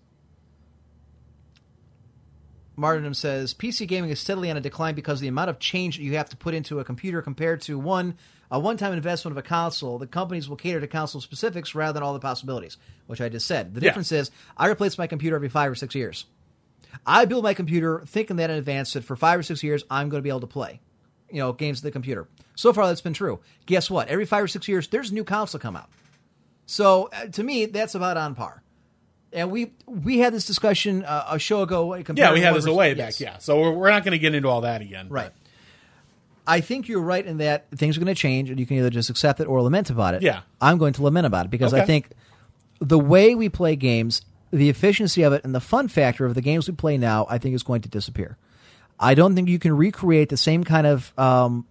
Martinum says, P C gaming is steadily on a decline because of the amount of change that you have to put into a computer compared to one a one-time investment of a console. The companies will cater to console specifics rather than all the possibilities, which I just said. The yeah. difference is I replace my computer every five or six years. I build my computer thinking that in advance that for five or six years I'm going to be able to play, you know, games to the computer. So far that's been true. Guess what? Every five or six years there's a new console come out. So uh, to me that's about on par. And we we had this discussion uh, a show ago. Yeah, we had this a way back, yes. yeah. So we're, we're not going to get into all that again. Right. But. I think you're right in that things are going to change, and you can either just accept it or lament about it. Yeah. I'm going to lament about it because okay. I think the way we play games, the efficiency of it, and the fun factor of the games we play now, I think is going to disappear. I don't think you can recreate the same kind of um,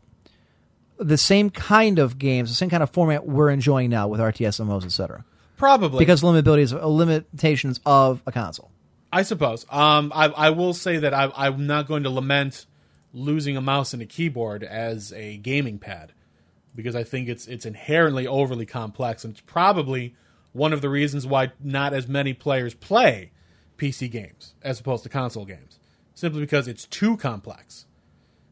the same kind of games, the same kind of format we're enjoying now with R T S, M M Os, et cetera. Probably. Because limitabilities, limitations of a console. I suppose. Um, I, I will say that I, I'm not going to lament losing a mouse and a keyboard as a gaming pad because I think it's it's inherently overly complex, and it's probably one of the reasons why not as many players play P C games as opposed to console games, simply because it's too complex.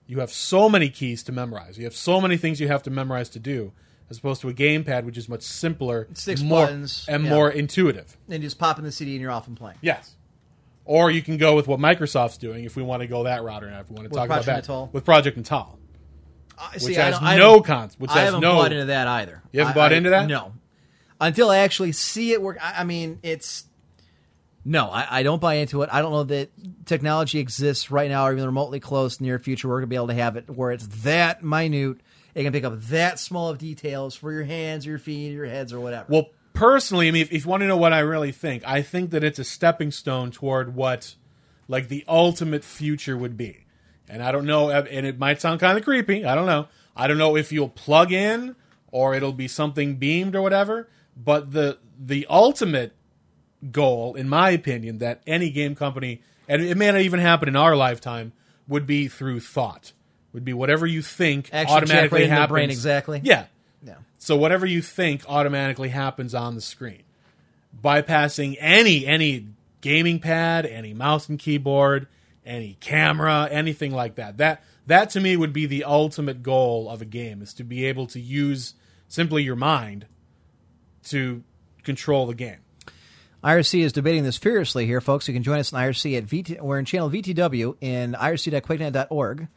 You have so many keys to memorize. You have so many things you have to memorize to do. As opposed to a gamepad, which is much simpler, six more, buttons, and yeah. more intuitive. And you just pop in the C D and you're off and playing. Yes. Or you can go with what Microsoft's doing if we want to go that route or not. If we want to with talk Project about that. Natal. With Project Natal. Uh, see, which has I no cons. Which I has haven't no, bought into that either. You haven't I, bought I, into that? No. Until I actually see it work. I, I mean, it's... No, I, I don't buy into it. I don't know that technology exists right now or even remotely close near future. We're going to be able to have it where it's that minute. It can pick up that small of details for your hands, your feet, your heads, or whatever. Well, personally, I mean, if, if you want to know what I really think, I think that it's a stepping stone toward what, like, the ultimate future would be. And I don't know, and it might sound kind of creepy. I don't know. I don't know if you'll plug in or it'll be something beamed or whatever. But the the ultimate goal, in my opinion, that any game company, and it may not even happen in our lifetime, would be through thought. Would be whatever you think Action automatically happens. Brain exactly. Yeah. Yeah. So whatever you think automatically happens on the screen, bypassing any any gaming pad, any mouse and keyboard, any camera, anything like that. That that to me would be the ultimate goal of a game, is to be able to use simply your mind to control the game. I R C is debating this furiously here, folks. You can join us on I R C at V T. We're in channel V T W in I R C dot quakenet dot org.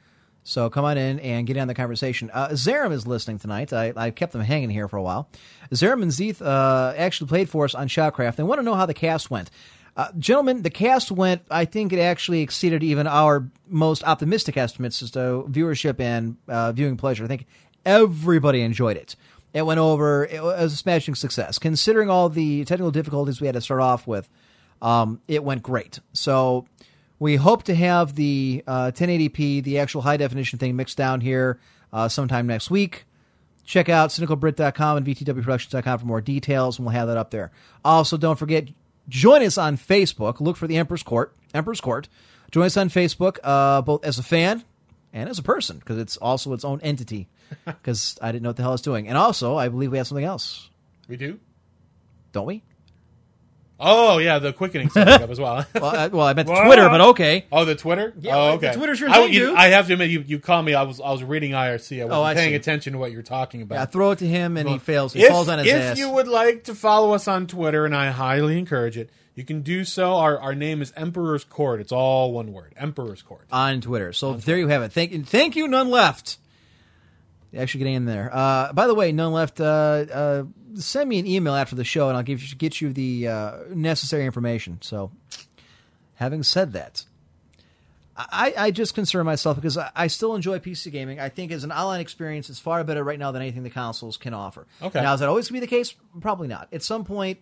So come on in and get in on the conversation. Uh, Zerum is listening tonight. I, I kept them hanging here for a while. Zerum and Zeeth uh, actually played for us on Shoutcraft. They want to know how the cast went. Uh, gentlemen, the cast went, I think it actually exceeded even our most optimistic estimates as to viewership and uh, viewing pleasure. I think everybody enjoyed it. It went over. It was a smashing success. Considering all the technical difficulties we had to start off with, um, it went great. So... we hope to have the uh, ten eighty p, the actual high-definition thing, mixed down here uh, sometime next week. Check out cynical brit dot com and v t w productions dot com for more details, and we'll have that up there. Also, don't forget, join us on Facebook. Look for the Emperor's Court. Emperor's Court. Join us on Facebook, uh, both as a fan and as a person, because it's also its own entity, because I didn't know what the hell it's doing. And also, I believe we have something else. We do? Don't we? Oh, yeah, the quickening stuff up as well. well, I, well, I meant the Twitter, but okay. Oh, the Twitter? Yeah, oh, okay. The Twitter's your thing, dude. I have to admit, you, you called me. I was I was reading I R C. I wasn't oh, I paying see. attention to what you were talking about. Yeah, throw it to him, and well, he fails. He if, falls on his if ass. If you would like to follow us on Twitter, and I highly encourage it, you can do so. Our our name is Emperor's Court. It's all one word, Emperor's Court. On Twitter. So on there Twitter. You have it. Thank, thank you, None Left. Actually getting in there. Uh, by the way, None Left... Uh, uh, send me an email after the show, and I'll give you, get you the uh, necessary information. So, having said that, I, I just concern myself because I, I still enjoy P C gaming. I think as an online experience, it's far better right now than anything the consoles can offer. Okay. Now, is that always going to be the case? Probably not. At some point,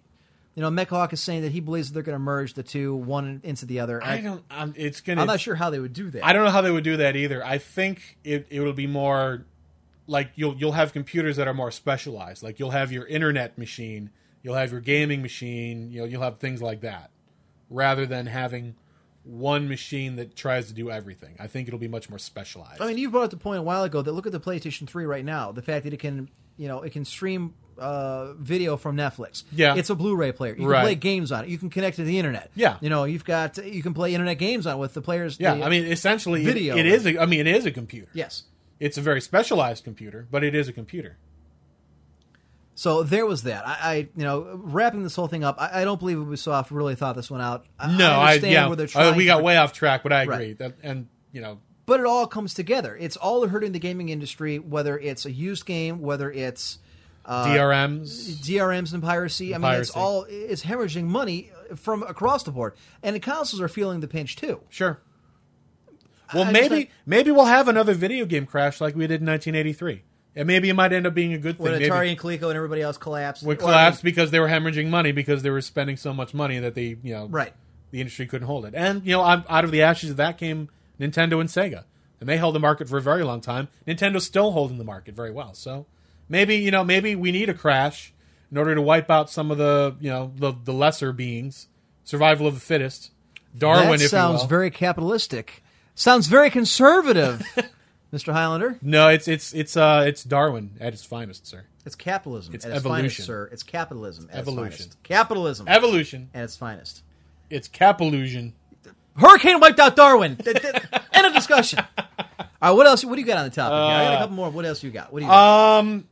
you know, MechHawk is saying that he believes that they're going to merge the two, one into the other. I, I don't. I'm, it's going. I'm not sure how they would do that. I don't know how they would do that either. I think it it will be more. Like you'll you'll have computers that are more specialized. Like you'll have your internet machine You'll have your gaming machine. You know, you'll have things like that, rather than having one machine that tries to do everything. I think it'll be much more specialized. I mean, you brought up the point a while ago that look at the PlayStation three right now. The fact that it can, you know, it can stream uh, video from Netflix. Yeah, it's a Blu-ray player. You can right. play games on it. You can connect to the internet. Yeah, you know, you've got you can play internet games on it with the players. Yeah, the, I mean, essentially, video. It, it is. A, I mean, it is a computer. Yes, it's a very specialized computer, but it is a computer. So there was that. I, I, you know, wrapping this whole thing up, I, I don't believe Ubisoft really thought this one out. I, no, I understand I, yeah. where they're trying. Uh, we got to... way off track, but I agree. Right. That, and you know, but it all comes together. It's all hurting the gaming industry, whether it's a used game, whether it's uh, D R Ms, D R Ms and piracy. And I mean, piracy. It's all it's hemorrhaging money from across the board, and the consoles are feeling the pinch too. Sure. Well, I, maybe I just, maybe we'll have another video game crash like we did in nineteen eighty-three. And maybe it might end up being a good thing. When Atari maybe. and Coleco and everybody else collapsed. Would collapse well, because they were hemorrhaging money because they were spending so much money that they, you know, right. the industry couldn't hold it. And, you know, out of the ashes of that came Nintendo and Sega. And they held the market for a very long time. Nintendo's still holding the market very well. So maybe, you know, maybe we need a crash in order to wipe out some of the, you know, the, the lesser beings. Survival of the fittest. Darwin, that if you will. Sounds very capitalistic. Sounds very conservative. Mister Highlander? No, it's it's it's uh it's Darwin at its finest, sir. It's capitalism it's at its finest, sir. It's capitalism at Evolution. its finest. Capitalism. Evolution. At its finest. It's capillusion. Hurricane wiped out Darwin. End of discussion. All right, what else? What do you got on the topic? Uh, I got a couple more. What else you got? What do you got? Um,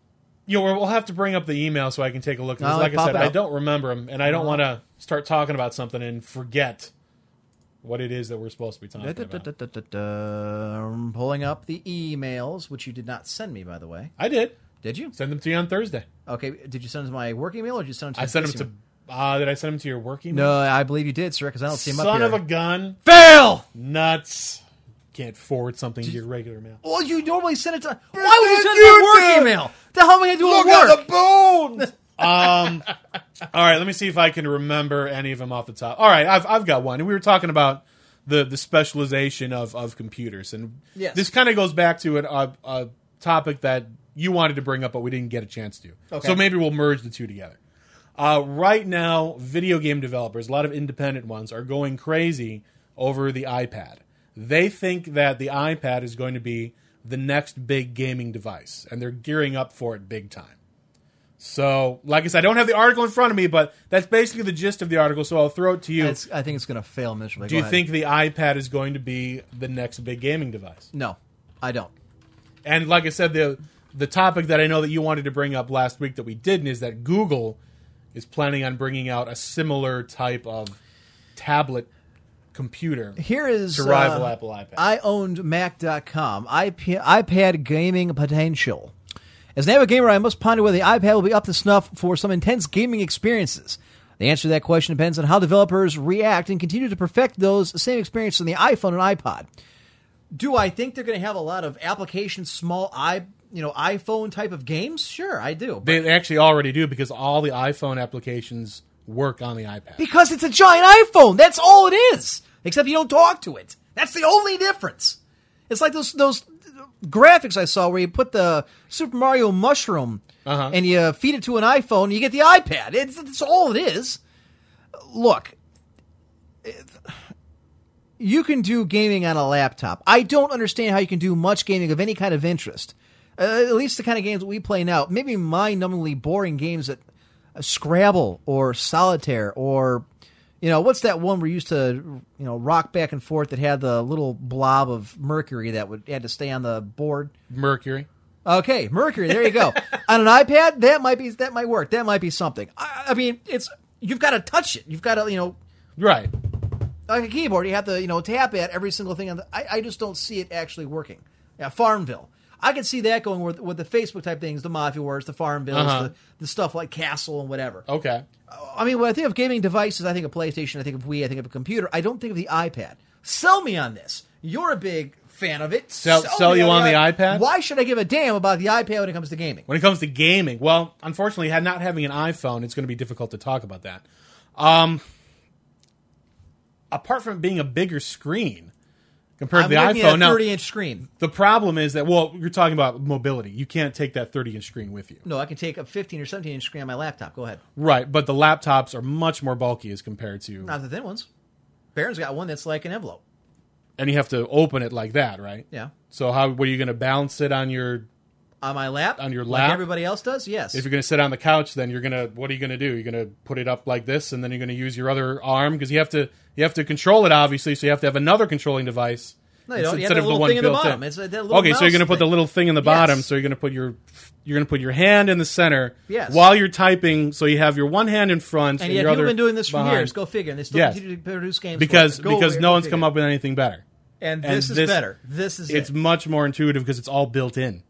you know, we'll have to bring up the email so I can take a look. Because like I said, out. I don't remember them, and I don't uh-huh. want to start talking about something and forget what it is that we're supposed to be talking da, da, about. Da, da, da, da. I'm pulling up the emails, which you did not send me, by the way. I did. Did you? Send them to you on Thursday. Okay. Did you send them to my work email, or did you send them to I sent them email? to... Uh, did I send them to your work email? No, I believe you did, sir, because I don't see them up here. Son of a gun. Fail! Nuts. Can't forward something did, to your regular mail. Well, you normally send it to... Why would you send it to my work email? The hell am I going to do with work? Look at the bones! um, all right, let me see if I can remember any of them off the top. All right, I've I've got one. And we were talking about the, the specialization of, of computers. And yes. this kind of goes back to an, a, a topic that you wanted to bring up, but we didn't get a chance to. Okay. So maybe we'll merge the two together. Uh, right now, video game developers, a lot of independent ones, are going crazy over the iPad. They think that the iPad is going to be the next big gaming device, and they're gearing up for it big time. So, like I said, I don't have the article in front of me, but that's basically the gist of the article, so I'll throw it to you. It's, I think it's going to fail miserably. Do Go you ahead. think the iPad is going to be the next big gaming device? No, I don't. And like I said, the the topic that I know that you wanted to bring up last week that we didn't is that Google is planning on bringing out a similar type of tablet computer Here is, to rival uh, Apple iPad. I owned Mac dot com, iP- iPad gaming potential. As an avid gamer, I must ponder whether the iPad will be up to snuff for some intense gaming experiences. The answer to that question depends on how developers react and continue to perfect those same experiences on the iPhone and iPod. Do I think they're going to have a lot of application, small i, you know, iPhone type of games? Sure, I do. They actually already do because all the iPhone applications work on the iPad. Because it's a giant iPhone. That's all it is. Except you don't talk to it. That's the only difference. It's like those those... graphics I saw where you put the Super Mario mushroom uh-huh. and you feed it to an iPhone and you get the iPad. It's, it's all it is. Look, it, you can do gaming on a laptop. I don't understand how you can do much gaming of any kind of interest, uh, at least the kind of games that we play now. Maybe mind-numbingly boring games that uh, Scrabble or Solitaire or, you know, what's that one we're used to, you know, rock back and forth that had the little blob of mercury that would had to stay on the board? Mercury. Okay, mercury. There you go. On an iPad, that might be that might work. That might be something. I, I mean, it's you've got to touch it. You've got to, you know, right. Like a keyboard, you have to, you know, tap at every single thing. On the, I, I just don't see it actually working. Yeah, Farmville. I could see that going with, with the Facebook type things, the Mafia Wars, the Farmville, uh-huh. the, the stuff like Castle and whatever. Okay. I mean, when I think of gaming devices, I think of PlayStation, I think of Wii, I think of a computer. I don't think of the iPad. Sell me on this. You're a big fan of it. Sell, sell, sell you on, on the iPad? iPad? Why should I give a damn about the iPad when it comes to gaming? When it comes to gaming, well, unfortunately, not having an iPhone, it's going to be difficult to talk about that. Um, apart from being a bigger screen, compared I'm to the iPhone. Now, thirty-inch screen. The problem is that, well, you're talking about mobility. You can't take that thirty-inch screen with you. No, I can take a fifteen or seventeen-inch screen on my laptop. Go ahead. Right, but the laptops are much more bulky as compared to... Not the thin ones. Barron's got one that's like an envelope. And you have to open it like that, right? Yeah. So how were you going to balance it on your... On my lap? On your lap? Like everybody else does, yes. If you're going to sit on the couch, then you're going to... What are you going to do? You're going to put it up like this, and then you're going to use your other arm? Because you have to you have to control it, obviously, so you have to have another controlling device. No, you don't. Instead you have of the one built in. The bottom. In. It's a, that little okay, so you're going to put the little thing in the yes. bottom, so you're going to put your you're going to put your hand in the center yes. while you're typing, so you have your one hand in front and, and yet, your other behind. And you've been doing this for behind. years. Go figure. And they still yes. continue to produce games Because, go because no one's figure. come up with anything better. And this and is this, better. This is It's it. much more intuitive because it's all built in.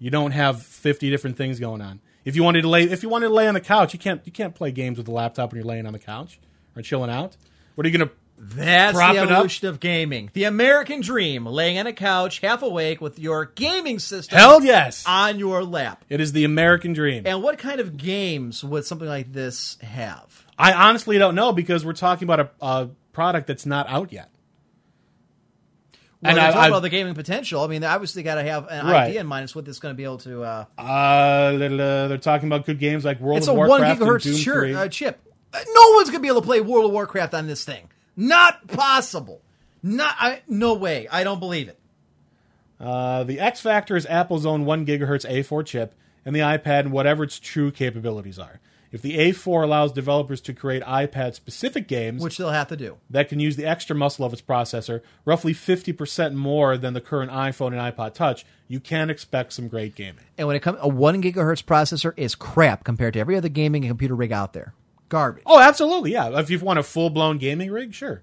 You don't have fifty different things going on. If you wanted to lay, if you wanted to lay on the couch, you can't. You can't play games with a laptop when you're laying on the couch or chilling out. What are you going to? That's prop the evolution it up? of gaming. The American dream: laying on a couch, half awake, with your gaming system. Hell yes, on your lap. It is the American dream. And what kind of games would something like this have? I honestly don't know because we're talking about a, a product that's not out yet. Well, and I talk about the gaming potential. I mean, they obviously got to have an right. idea in mind as what this is going to be able to. Uh, uh, they're talking about good games like World of Warcraft and Doom three. It's a one gigahertz uh, chip. No one's going to be able to play World of Warcraft on this thing. Not possible. Not I, no way. I don't believe it. Uh, the X factor is Apple's own one gigahertz A four chip and the iPad and whatever its true capabilities are. If the A four allows developers to create iPad-specific games... Which they'll have to do. ...that can use the extra muscle of its processor, roughly fifty percent more than the current iPhone and iPod Touch, you can expect some great gaming. And when it comes... A one gigahertz processor is crap compared to every other gaming and computer rig out there. Garbage. Oh, absolutely, yeah. If you want a full-blown gaming rig, sure.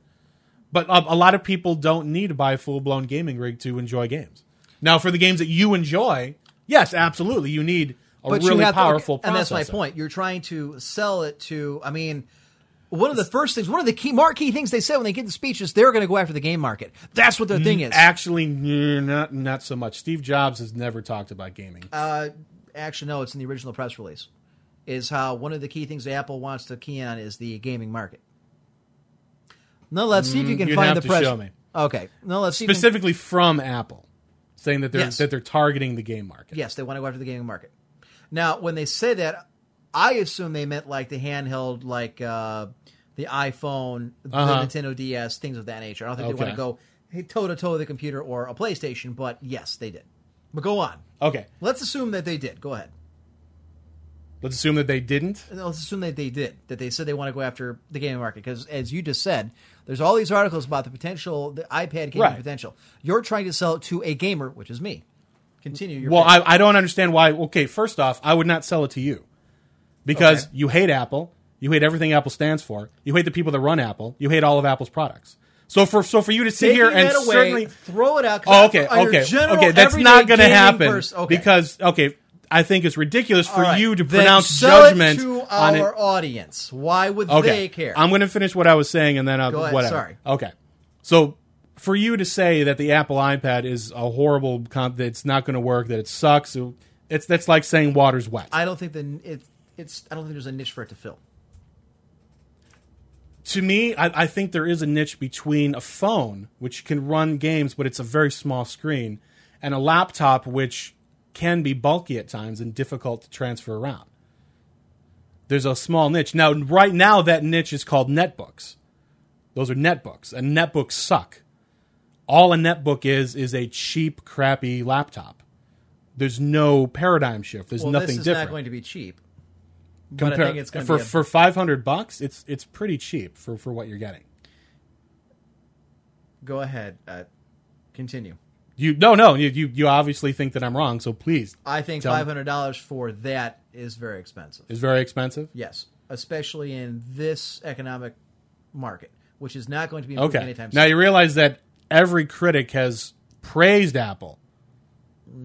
But um, a lot of people don't need to buy a full-blown gaming rig to enjoy games. Now, for the games that you enjoy, yes, absolutely, you need... A but really you have powerful to, and that's my point. You're trying to sell it to. I mean, one of the first things, one of the key marquee things they said when they give the speeches, they're going to go after the game market. That's what their thing is. Actually, not not so much. Steve Jobs has never talked about gaming. Uh, actually, no. It's in the original press release. Is how one of the key things that Apple wants to key on is the gaming market. Now let's see if you can You'd find have the to press. Show me. Okay. Now let's see specifically if you can... from Apple, saying that they're yes. that they're targeting the game market. Yes, they want to go after the gaming market. Now, when they say that, I assume they meant like the handheld, like uh, the iPhone, uh-huh. the Nintendo D S, things of that nature. I don't think okay. they want to go hey, toe-to-toe with a computer or a PlayStation, but yes, they did. But go on. Okay. Let's assume that they did. Go ahead. Let's assume that they didn't? No, let's assume that they did, that they said they want to go after the gaming market. Because as you just said, there's all these articles about the potential, the iPad gaming right. potential. You're trying to sell it to a gamer, which is me. Continue your well, I, I don't understand why. Okay, first off, I would not sell it to you because okay. you hate Apple. You hate everything Apple stands for. You hate the people that run Apple. You hate all of Apple's products. So for so for you to sit Taking here and away, certainly throw it out. Oh, okay, okay, okay. That's not going to happen person, okay. because okay, I think it's ridiculous for right, you to pronounce judgment to on our it. audience. Why would okay. they care? I'm going to finish what I was saying and then I'll, Go ahead, whatever. Sorry. Okay, so. For you to say that the Apple iPad is a horrible, comp- that it's not going to work, that it sucks, it, it's that's like saying water's wet. I don't think the it, it's. I don't think there's a niche for it to fill. To me, I, I think there is a niche between a phone, which can run games, but it's a very small screen, and a laptop, which can be bulky at times and difficult to transfer around. There's a small niche now. Right now, that niche is called netbooks. Those are netbooks, and netbooks suck. All a netbook is is a cheap, crappy laptop. There's no paradigm shift. There's well, nothing different. This is different. Not going to be cheap. But Compar- I think it's going for, to be a- for five hundred bucks, it's it's pretty cheap for, for what you're getting. Go ahead, uh, continue. You no no you, you you obviously think that I'm wrong, so please. I think five hundred dollars for that is very expensive. Is very expensive? Yes, especially in this economic market, which is not going to be moving okay. anytime soon. Now you realize that. Every critic has praised Apple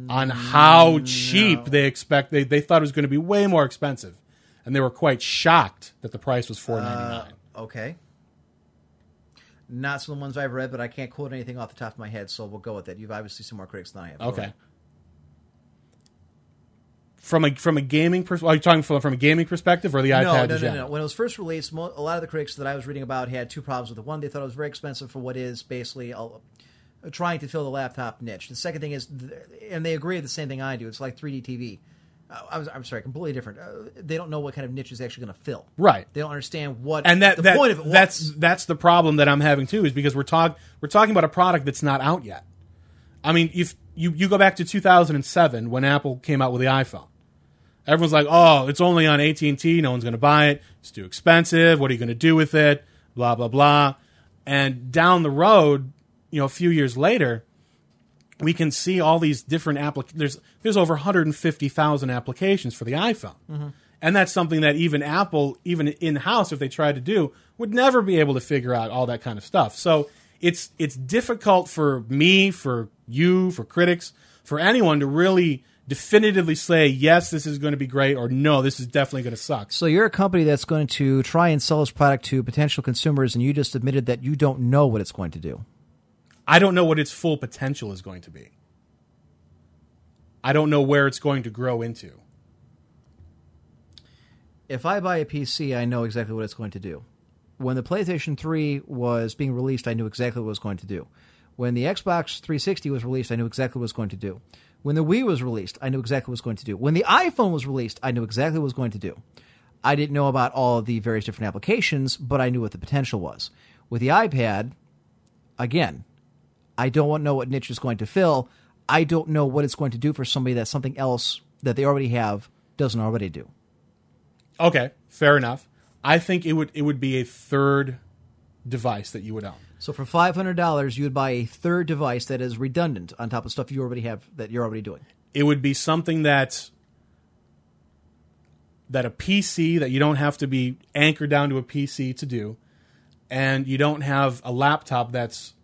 on how no. cheap they expect. They, they thought it was going to be way more expensive, and they were quite shocked that the price was four ninety-nine. Uh, okay. Not some of the ones I've read, but I can't quote anything off the top of my head, so we'll go with it. You've obviously seen more critics than I have. Okay. From a from a gaming pers- are you talking from, from a gaming perspective or the no, iPad? No, no, no, no. When it was first released, mo- a lot of the critics that I was reading about had two problems with it. One, they thought it was very expensive for what is basically a, trying to fill the laptop niche. The second thing is, and they agree with the same thing I do, it's like three D T V. Uh, I was, I'm sorry, completely different. Uh, they don't know what kind of niche is actually going to fill. Right. They don't understand what and that, the that, point of it was. That's, that's the problem that I'm having, too, is because we're, talk, we're talking about a product that's not out yet. I mean, if you, you go back to two thousand seven when Apple came out with the iPhone. Everyone's like, oh, it's only on A T and T. No one's going to buy it. It's too expensive. What are you going to do with it? Blah, blah, blah. And down the road, you know, a few years later, we can see all these different applications. There's, there's over one hundred fifty thousand applications for the iPhone. Mm-hmm. And that's something that even Apple, even in-house, if they tried to do, would never be able to figure out all that kind of stuff. So it's it's difficult for me, for you, for critics, for anyone to really definitively say, yes, this is going to be great, or no, this is definitely going to suck. So you're a company that's going to try and sell this product to potential consumers, and you just admitted that you don't know what it's going to do. I don't know what its full potential is going to be. I don't know where it's going to grow into. If I buy a P C, I know exactly what it's going to do. When the PlayStation three was being released, I knew exactly what it was going to do. When the Xbox three sixty was released, I knew exactly what it was going to do. When the Wii was released, I knew exactly what it was going to do. When the iPhone was released, I knew exactly what it was going to do. I didn't know about all of the various different applications, but I knew what the potential was. With the iPad, again, I don't know what niche it's going to fill. I don't know what it's going to do for somebody that something else that they already have doesn't already do. Okay, fair enough. I think it would it would be a third device that you would own. So for five hundred dollars, you would buy a third device that is redundant on top of stuff you already have that you're already doing. It would be something that, that a P C, that you don't have to be anchored down to a P C to do, and you don't have a laptop that's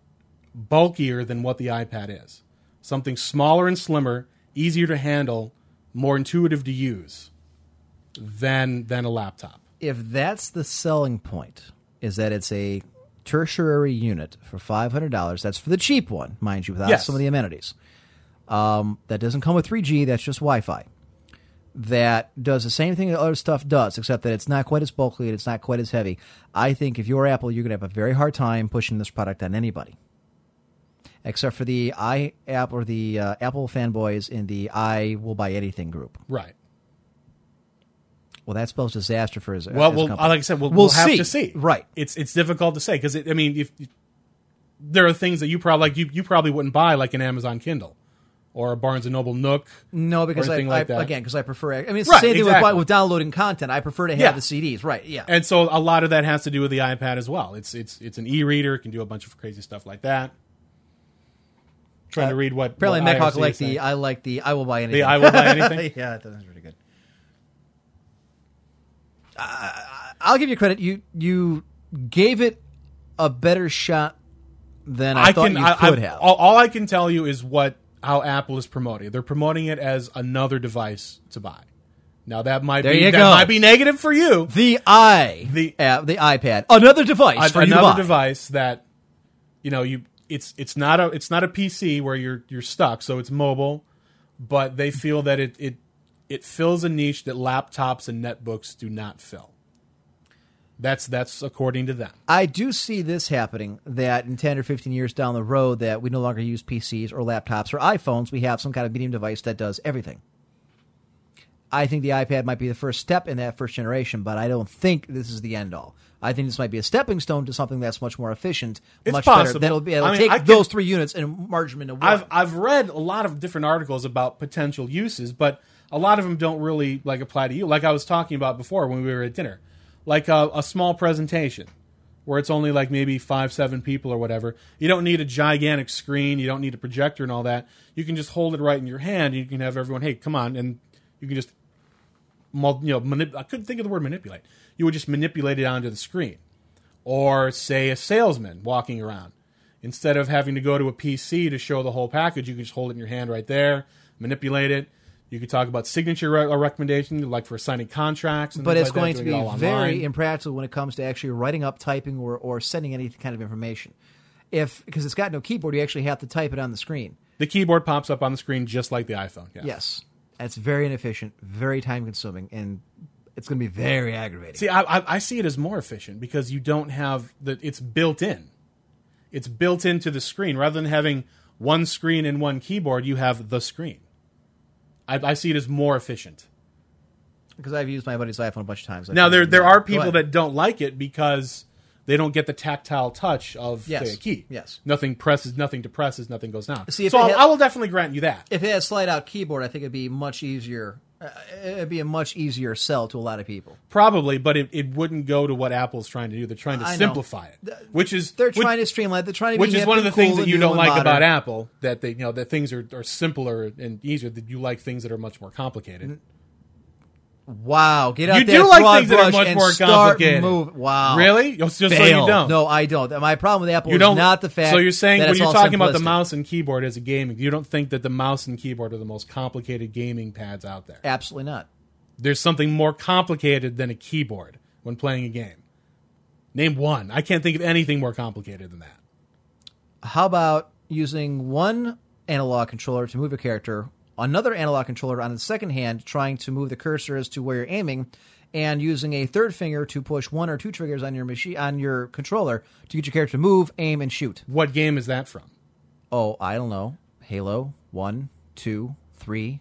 bulkier than what the iPad is. Something smaller and slimmer, easier to handle, more intuitive to use than than a laptop. If that's the selling point, is that it's a tertiary unit for five hundred dollars. That's for the cheap one, mind you, without yes. some of the amenities. Um, that doesn't come with three G. That's just Wi-Fi. That does the same thing that other stuff does, except that it's not quite as bulky and it's not quite as heavy. I think if you're Apple, you're going to have a very hard time pushing this product on anybody. Except for the I app or the uh, Apple fanboys in the I will buy anything group. Right. Well, that spells disaster for his. Well, his well company. Like I said, we'll, we'll, we'll have see. to see. Right. It's it's difficult to say because I mean, if there are things that you probably like, you, you probably wouldn't buy, like an Amazon Kindle or a Barnes and Noble Nook. No, because or I, I like that. again because I prefer. I mean, it's right, the same exactly. thing with, with downloading content. I prefer to have yeah. the C Ds. Right. Yeah. And so a lot of that has to do with the iPad as well. It's it's it's an e-reader. It can do a bunch of crazy stuff like that. Trying uh, to read what apparently what Mechhawk like the I like the I will buy anything. The I will buy anything. Yeah, that sounds really good. Uh, I'll give you credit. You you gave it a better shot than I, I thought can, you I, could I, have. All, all I can tell you is what how Apple is promoting it. They're promoting it as another device to buy. Now that might there be that go. might be negative for you. The i the app, the iPad, another device I, for another you to buy. device that you know you. It's it's not a it's not a P C where you're you're stuck, so it's mobile, but they feel that it it, it fills a niche that laptops and netbooks do not fill. That's that's according to them. I do see this happening that in ten or fifteen years down the road that we no longer use P Cs or laptops or iPhones. We have some kind of medium device that does everything. I think the iPad might be the first step in that first generation, but I don't think this is the end all. I think this might be a stepping stone to something that's much more efficient, it's much possible. better. That'll be it'll I mean, take I can, those three units and merge them into one. I've I've read a lot of different articles about potential uses, but a lot of them don't really like apply to you. Like I was talking about before when we were at dinner, like a, a small presentation where it's only like maybe five, seven people or whatever. You don't need a gigantic screen. You don't need a projector and all that. You can just hold it right in your hand. And you can have everyone, hey, come on, and you can just. You know, manip- I couldn't think of the word manipulate. You would just manipulate it onto the screen. Or, say, a salesman walking around. Instead of having to go to a P C to show the whole package, you can just hold it in your hand right there, manipulate it. You could talk about signature re- recommendation, like for signing contracts. And but it's like going that, to be it very online. impractical when it comes to actually writing up, typing, or, or sending any kind of information. If because it's got no keyboard, you actually have to type it on the screen. The keyboard pops up on the screen just like the iPhone. Yeah. Yes. That's very inefficient, very time-consuming, and it's going to be very aggravating. See, I, I, I see it as more efficient because you don't have the. It's built in. It's built into the screen. Rather than having one screen and one keyboard, you have the screen. I, I see it as more efficient. Because I've used my buddy's iPhone a bunch of times. I've now, there there are people that don't like it because they don't get the tactile touch of, yes. say, a key. Yes. Nothing presses, nothing depresses, nothing goes down. See, so had, I will definitely grant you that. If it had a slide-out keyboard, I think it would be much easier. Uh, it would be a much easier sell to a lot of people. Probably, but it, it wouldn't go to what Apple's trying to do. They're trying to I simplify know. it. Which is, they're which, trying to streamline. They're trying to Which is one of the cool things that you don't like modern. about Apple, that they you know that things are, are simpler and easier, that you like things that are much more complicated. Mm-hmm. Wow, get out you there, do like broad things brush, that are much and more start moving. Wow. Really? Just Fail. so you don't. No, I don't. My problem with Apple is not the fact that it's all simplistic. So you're saying when you're talking about the mouse and keyboard as a gaming, you don't think that the mouse and keyboard are the most complicated gaming pads out there? Absolutely not. There's something more complicated than a keyboard when playing a game. Name one. I can't think of anything more complicated than that. How about using one analog controller to move a character, another analog controller on the second hand trying to move the cursor as to where you're aiming, and using a third finger to push one or two triggers on your machine, on your controller, to get your character to move, aim, and shoot. What game is that from? Oh, I don't know. Halo, one, two, three.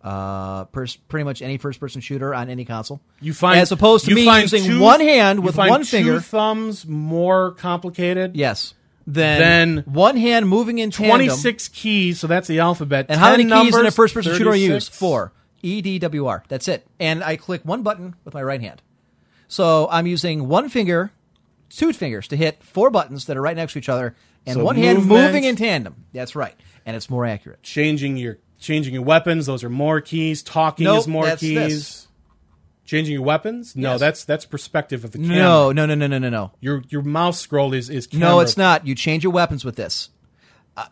Uh, pers- pretty much any first-person shooter on any console. You find as opposed to me using two, one hand with you find one two finger, thumbs more complicated. Yes. Then, then one hand moving in tandem. twenty-six keys, so that's the alphabet. And how many numbers, keys in a first-person thirty-six shooter you use? Four. E D W R. That's it. And I click one button with my right hand. So I'm using one finger, two fingers to hit four buttons that are right next to each other, and so one movement, hand moving in tandem. That's right. And it's more accurate. Changing your changing your weapons, those are more keys. Talking nope, is more that's keys. This. Changing your weapons? No, yes. that's that's perspective of the camera. No, no, no, no, no, no, no. Your your mouse scroll is, is camera. No, it's not. You change your weapons with this. Uh,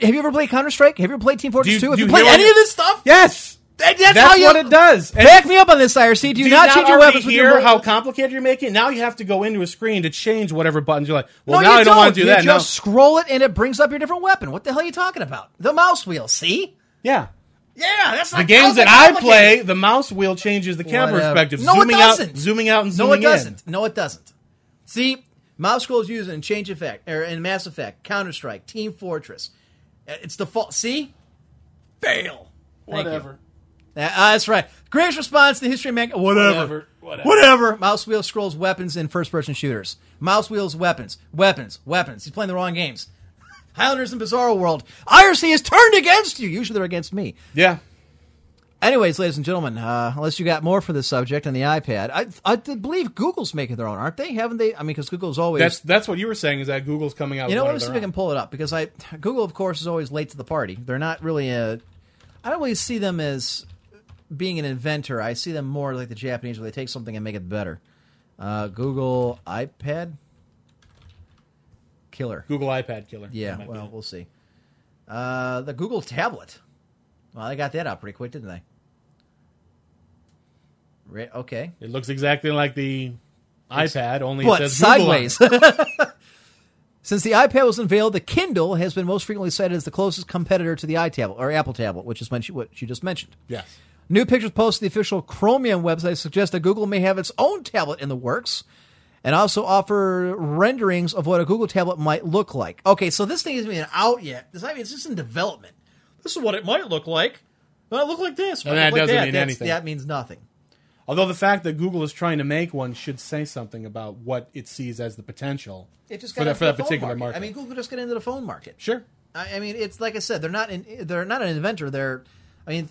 have you ever played Counter-Strike? Have you ever played Team Fortress two? Have you, you played any of this stuff? Yes. That's, that's how you, what it does. And back me up on this, I R C. Do, do you not, not change your weapons with your weapons? How complicated you're making? Now you have to go into a screen to change whatever buttons you're like. Well, no, now you I don't, don't want to do you that. You just no. scroll it and it brings up your different weapon. What the hell are you talking about? The mouse wheel, see? Yeah. Yeah, that's not the games that I play. The mouse wheel changes the camera Whatever. perspective. No, zooming it doesn't. Out, zooming out, and zooming in. No, it doesn't. In. No, it doesn't. See, mouse scrolls used in Change Effect or in Mass Effect, Counter Strike, Team Fortress. It's default. See, fail. Thank Whatever. Uh, that's right. Greatest response in the history of man. Whatever. Whatever. Whatever. Whatever. Mouse wheel scrolls weapons in first-person shooters. Mouse wheels weapons. Weapons. Weapons. He's playing the wrong games. Highlanders and Bizarro World. I R C is turned against you. Usually they're against me. Yeah. Anyways, ladies and gentlemen, uh, unless you got more for this subject on the iPad, I, I believe Google's making their own, aren't they? Haven't they? I mean, because Google's always... That's that's what you were saying, is that Google's coming out with one of their own. You know, let's see if we can pull it up, because I Google, of course, is always late to the party. They're not really a... I don't really see them as being an inventor. I see them more like the Japanese, where they take something and make it better. Uh, Google iPad... Killer. Google iPad killer. Yeah, well, we'll see. Uh, the Google tablet. Well, they got that out pretty quick, didn't they? Re- okay. It looks exactly like the it's, iPad, only it says sideways. Google on it. Since the iPad was unveiled, the Kindle has been most frequently cited as the closest competitor to the iTablet or Apple tablet, which is what you just mentioned. Yes. New pictures posted to the official Chromium website suggest that Google may have its own tablet in the works, and also offer renderings of what a Google tablet might look like. Okay, so this thing isn't even out yet. It's, not even, it's just in development. This is what it might look like. It might look like this. No, that look doesn't like that. mean That's, anything. That means nothing. Although the fact that Google is trying to make one should say something about what it sees as the potential it just got for, that, for that particular market. market. I mean, Google just got into the phone market. Sure. I, I mean, it's like I said, they're not in, they're not an inventor. They're, I mean...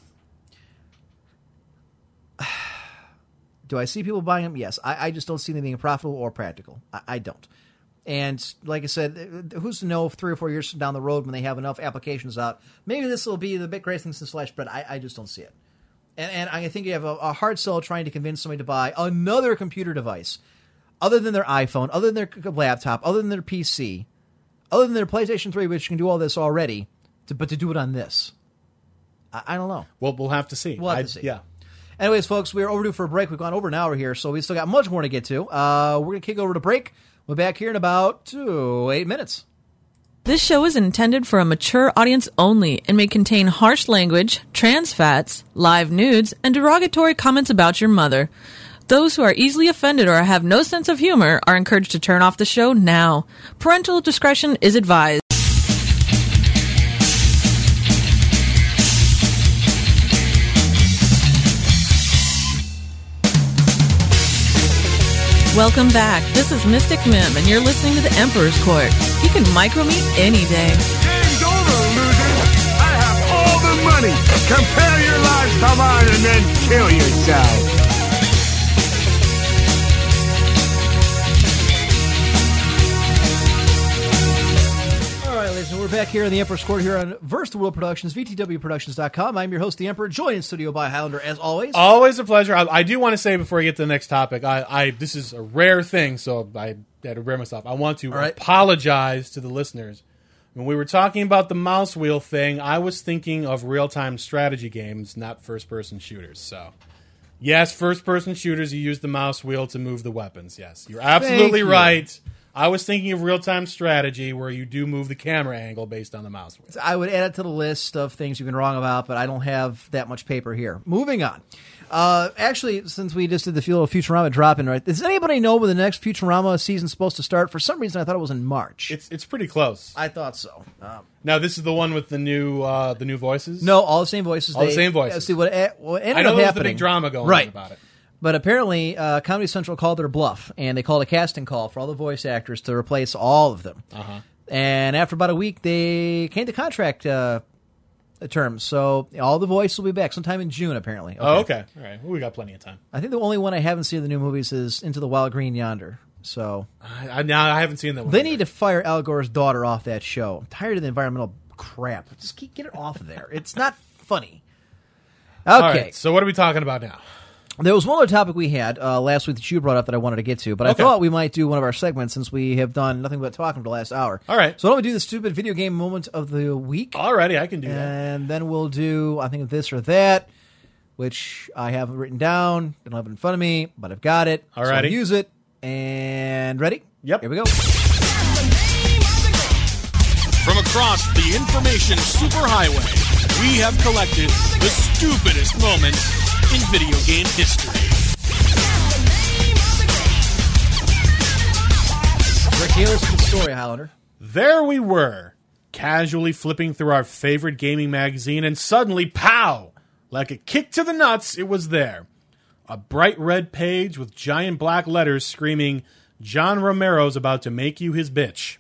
Do I see people buying them? Yes. I, I just don't see them being profitable or practical. I, I don't. And like I said, who's to know if three or four years down the road when they have enough applications out, maybe this will be the bit greatest thing since sliced bread. I, I just don't see it. And, and I think you have a, a hard sell trying to convince somebody to buy another computer device other than their iPhone, other than their laptop, other than their P C, other than their PlayStation three, which can do all this already, to, but to do it on this. I, I don't know. Well, we'll have to see. We'll have I, to see. Yeah. Anyways, folks, we're overdue for a break. We've gone over an hour here, so we still got much more to get to. Uh, we're going to kick over to break. We'll be back here in about two, eight minutes. This show is intended for a mature audience only and may contain harsh language, trans fats, live nudes, and derogatory comments about your mother. Those who are easily offended or have no sense of humor are encouraged to turn off the show now. Parental discretion is advised. Welcome back. This is Mystic Mim, and you're listening to The Emperor's Court. You can micro me any day. Game's over, loser. I have all the money. Compare your lives to mine and then kill yourself. All right, ladies, and we're back here in The Emperor's Court here on vtw Productions, v t w productions dot com. I'm your host, The Emperor, joined in studio by Highlander, as always. Always a pleasure. I, I do want to say before we get to the next topic, I, I this is a rare thing, so I... I had to bear myself. I want to right. apologize to the listeners. When we were talking about the mouse wheel thing, I was thinking of real-time strategy games, not first-person shooters. So, yes, first-person shooters, you use the mouse wheel to move the weapons. Yes, you're absolutely you. right. I was thinking of real-time strategy where you do move the camera angle based on the mouse wheel. I would add it to the list of things you've been wrong about, but I don't have that much paper here. Moving on. Uh, actually, since we just did the Fuel of Futurama drop-in, right? Does anybody know when the next Futurama season's supposed to start? For some reason, I thought it was in March. It's it's pretty close. I thought so. Um, now, this is the one with the new uh, the new voices? No, all the same voices. All they, the same voices. Uh, see what, uh, what ended I know up there was happening. The big drama going right. on about it. But apparently, uh, Comedy Central called their bluff, and they called a casting call for all the voice actors to replace all of them. Uh-huh. And after about a week, they came to contract uh term, so all the voice will be back sometime in June, apparently. Okay. Oh, okay. All right. Well, we got plenty of time. I think the only one I haven't seen in the new movies is Into the Wild Green Yonder. So I, I, no, I haven't seen that one. They either. need to fire Al Gore's daughter off that show. I'm tired of the environmental crap. Just keep, get it off of there. It's not funny. Okay. All right, so what are we talking about now? There was one other topic we had uh, last week that you brought up that I wanted to get to, but okay. I thought we might do one of our segments since we have done nothing but talking for the last hour. All right. So why don't we do the stupid video game moment of the week? Alrighty, I can do and that. And then we'll do, I think, this or that, which I have written down. I don't have it in front of me, but I've got it. All right. So use it. And ready? Yep. Here we go. From across the information superhighway, we have collected the stupidest moments in video game history. Rick, here's the story, Highlander. There we were, casually flipping through our favorite gaming magazine, and suddenly, pow! Like a kick to the nuts, it was there. A bright red page with giant black letters screaming, John Romero's about to make you his bitch.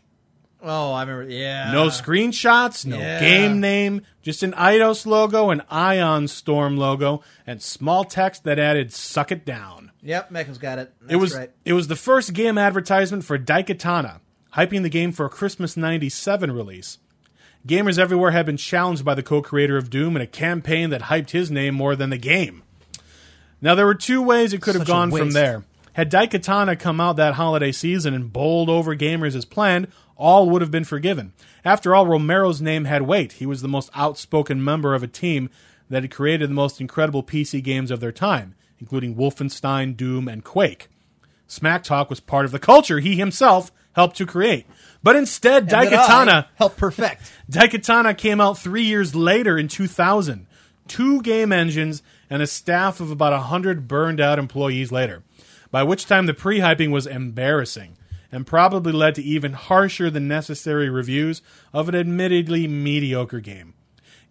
Oh, I remember, yeah. No screenshots, no yeah. game name, just an Eidos logo, an Ion Storm logo, and small text that added, suck it down. Yep, Mecham's got it. That's it was, right. It was the first game advertisement for Daikatana, hyping the game for a Christmas ninety-seven release. Gamers everywhere had been challenged by the co-creator of Doom in a campaign that hyped his name more than the game. Now, there were two ways it could have gone from there. Had Daikatana come out that holiday season and bowled over gamers as planned, all would have been forgiven. After all, Romero's name had weight. He was the most outspoken member of a team that had created the most incredible P C games of their time, including Wolfenstein, Doom, and Quake. Smack talk was part of the culture he himself helped to create. But instead, Daikatana helped perfect. Daikatana came out three years later in two thousand. Two game engines and a staff of about one hundred burned-out employees later, by which time the pre-hyping was embarrassing and probably led to even harsher than necessary reviews of an admittedly mediocre game.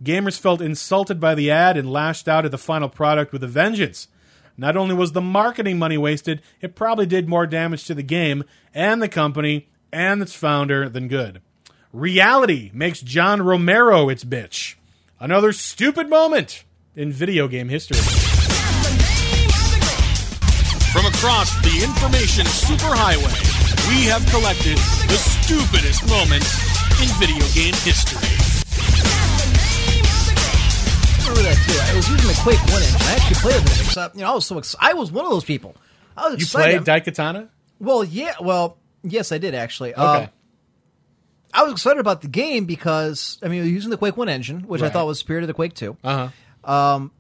Gamers felt insulted by the ad and lashed out at the final product with a vengeance. Not only was the marketing money wasted, it probably did more damage to the game and the company and its founder than good. Reality makes John Romero its bitch. Another stupid moment in video game history. From across the information superhighway, we have collected the stupidest moments in video game history. I remember that too. I was using the Quake one engine. I actually played it, except you know I was so ex- I was one of those people. I was excited. You played Daikatana? Well, yeah. Well, yes, I did actually. Okay. Um, I was excited about the game because I mean, we were using the Quake one engine, which right. I thought was superior to the Quake two. Uh huh. Um,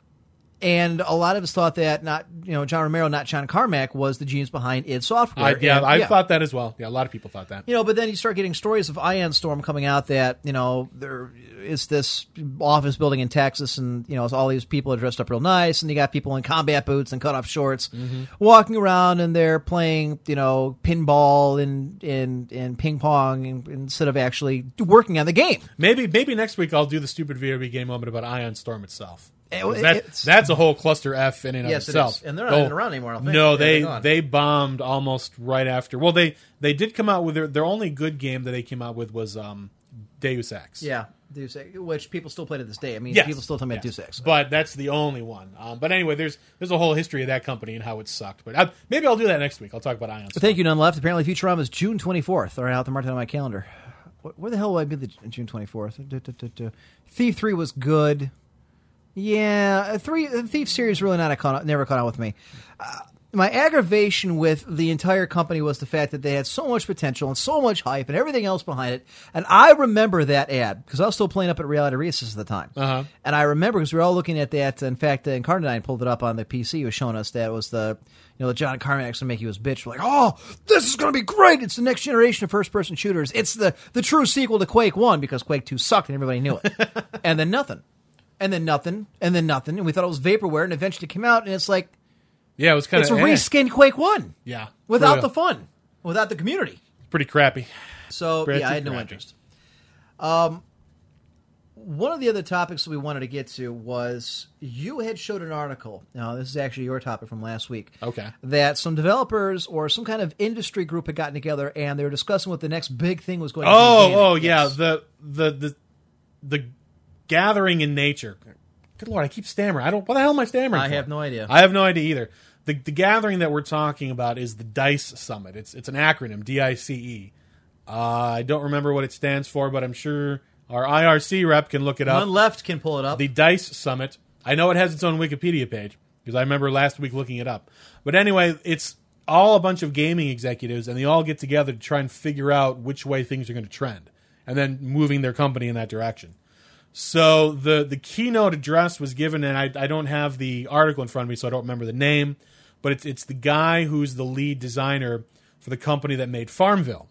And a lot of us thought that not you know John Romero, not John Carmack, was the genius behind id Software. I, yeah, and, I yeah. thought that as well. Yeah, a lot of people thought that. You know, but then you start getting stories of Ion Storm coming out that you know there is this office building in Texas, and you know it's all these people are dressed up real nice, and you got people in combat boots and cut off shorts mm-hmm. walking around, and they're playing you know pinball and and, and ping pong and, instead of actually working on the game. Maybe maybe next week I'll do the stupid V R B game moment about Ion Storm itself. It, that, that's a whole cluster F in and yes, of itself. It and they're not so, even around anymore, I don't think. No, they, they bombed almost right after. Well, they, they did come out with their, their only good game that they came out with was um, Deus Ex. Yeah, Deus Ex, which people still play to this day. I mean, yes. people still talk about yes. Deus Ex. But that's the only one. Um, but anyway, there's there's a whole history of that company and how it sucked. But I, maybe I'll do that next week. I'll talk about Ion Storm. Thank you, None Left. Apparently, Futurama is June twenty-fourth. All right, I'll have to mark that on my calendar. Where the hell will I be the June twenty-fourth? Da, da, da, da. Thief three was good. Yeah, three the Thief series really not caught, never caught on with me. Uh, my aggravation with the entire company was the fact that they had so much potential and so much hype and everything else behind it. And I remember that ad because I was still playing up at Reality Recess at the time. Uh-huh. And I remember because we were all looking at that. In fact, uh, Incarnadine pulled it up on the P C. He was showing us that it was the you know the John Carmack's gonna make you his bitch. We're like, oh, this is gonna be great! It's the next generation of first-person shooters. It's the the true sequel to Quake one because Quake two sucked and everybody knew it. And then nothing. And then nothing, and then nothing, and we thought it was vaporware, and eventually it came out, and it's like, yeah, it was kind of it's a reskinned Quake one, yeah, without the fun, without the community. Pretty crappy. So Pretty yeah, I had crappy. no interest. Um, one of the other topics that we wanted to get to was you had showed an article. Now this is actually your topic from last week. Okay, that some developers or some kind of industry group had gotten together, and they were discussing what the next big thing was going. Oh, to be. Oh, oh, yeah, the the the the. Gathering in nature. Good Lord, I keep stammering. I don't. What the hell am I stammering I for? have no idea. I have no idea either. The the gathering that we're talking about is the DICE Summit. It's it's an acronym, D I C E. Uh, I don't remember what it stands for, but I'm sure our I R C rep can look it up. One Left can pull it up. The DICE Summit. I know it has its own Wikipedia page, because I remember last week looking it up. But anyway, it's all a bunch of gaming executives, and they all get together to try and figure out which way things are going to trend, and then moving their company in that direction. So the, the keynote address was given, and I, I don't have the article in front of me, so I don't remember the name, but it's it's the guy who's the lead designer for the company that made Farmville.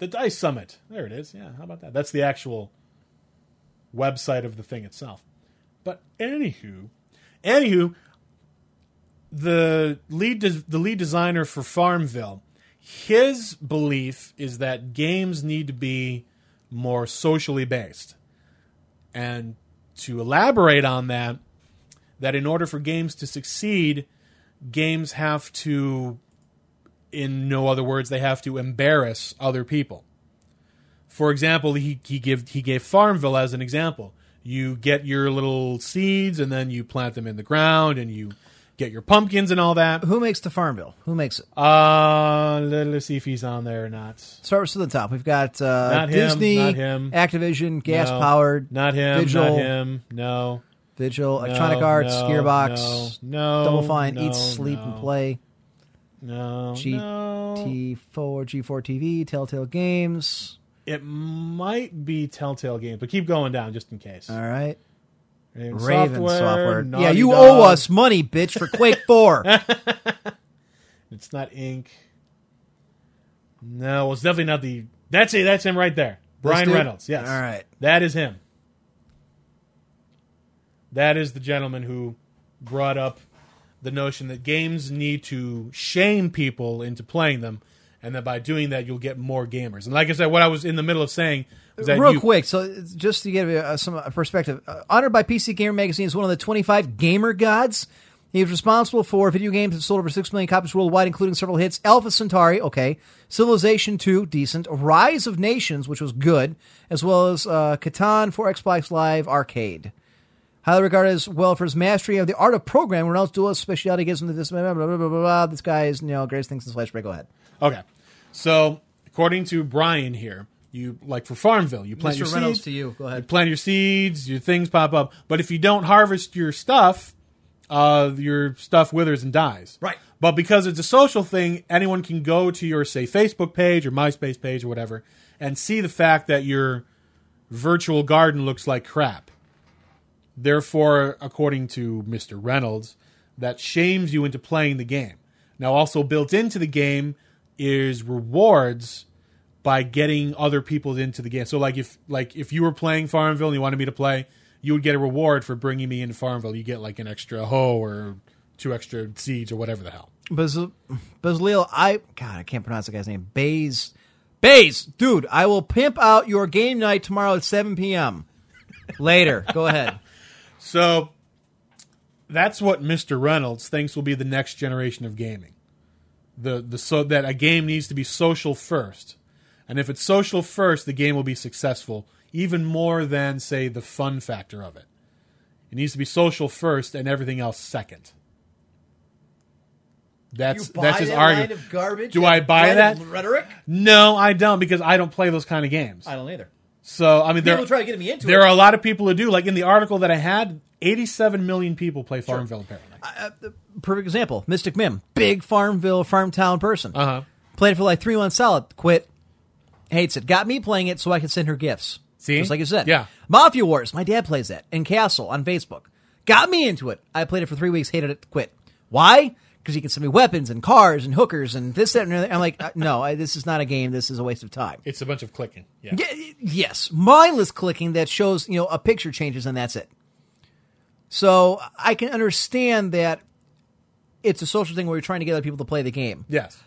The DICE Summit. There it is. Yeah, how about that? That's the actual website of the thing itself. But anywho, anywho, the lead de- the lead designer for Farmville, his belief is that games need to be more socially based. And to elaborate on that, that in order for games to succeed, games have to, in no other words, they have to embarrass other people. For example, he he, give, he gave Farmville as an example. You get your little seeds and then you plant them in the ground and you get your pumpkins and all that. Who makes the Farmville? Who makes it? Uh, let's see if he's on there or not. Start to the top. We've got uh, not him, Disney, not him. Activision, Gas no. Powered. Not him. Vigil, not him. No. Vigil, no, Electronic Arts, no, Gearbox. No. no Double Fine, no, Eat, Sleep, no. and Play. No. G T four, G four T V, Telltale Games. It might be Telltale Games, but keep going down just in case. All right. Raven Software. Software. Yeah, you Dog. owe us money, bitch, for Quake four. It's not Inc. No, well, it's definitely not the... That's it. That's him right there. Brian Reynolds, yes. All right. That is him. That is the gentleman who brought up the notion that games need to shame people into playing them, and that by doing that, you'll get more gamers. And like I said, what I was in the middle of saying... Real you? quick, so just to give you uh, some uh, perspective, uh, honored by P C Gamer Magazine is one of the twenty-five gamer gods. He was responsible for video games that sold over six million copies worldwide, including several hits. Alpha Centauri, okay. Civilization two, decent. Rise of Nations, which was good, as well as uh, Catan for Xbox Live Arcade. Highly regarded as well for his mastery of the art of programming. Reynolds' duelist speciality gives him this, blah, blah, blah, blah, blah. This guy is, you know, greatest things since Flash Break. Go ahead. Okay. So, according to Brian here, you like for Farmville, you plant Mister your Reynolds seeds. To you. Go ahead. You plant your seeds, your things pop up. But if you don't harvest your stuff, uh, your stuff withers and dies. Right. But because it's a social thing, anyone can go to your, say, Facebook page or MySpace page or whatever and see the fact that your virtual garden looks like crap. Therefore, according to Mister Reynolds, that shames you into playing the game. Now, also built into the game is rewards by getting other people into the game. So, like if like if you were playing Farmville and you wanted me to play, you would get a reward for bringing me into Farmville. You get like an extra hoe or two extra seeds or whatever the hell. Baz- Bazleel, I... God, I can't pronounce the guy's name. Baze. Baze, dude, I will pimp out your game night tomorrow at seven p.m. Later. Go ahead. So, that's what Mister Reynolds thinks will be the next generation of gaming. The the so that a game needs to be social first. And if it's social first, the game will be successful, even more than, say, the fun factor of it. It needs to be social first and everything else second. That's that's his argument. Line of garbage Do I buy that rhetoric? No, I don't, because I don't play those kind of games. I don't either. So I mean, people there, try to get me into there it. There are a lot of people who do. Like in the article that I had, eighty-seven million people play Farmville. Sure. Apparently, uh, perfect example. Mystic Mim, big Farmville, Farmtown person. Uh huh. Played it for like three months solid. Quit. Hates it. Got me playing it so I could send her gifts. See, just like you said. Yeah. Mafia Wars. My dad plays that. And Castle on Facebook. Got me into it. I played it for three weeks. Hated it. Quit. Why? Because you can send me weapons and cars and hookers and this, that, and other. I'm like, no, I, this is not a game. This is a waste of time. It's a bunch of clicking. Yeah. Y- yes. Mindless clicking that shows, you know, a picture changes and that's it. So I can understand that it's a social thing where you're trying to get other people to play the game. Yes.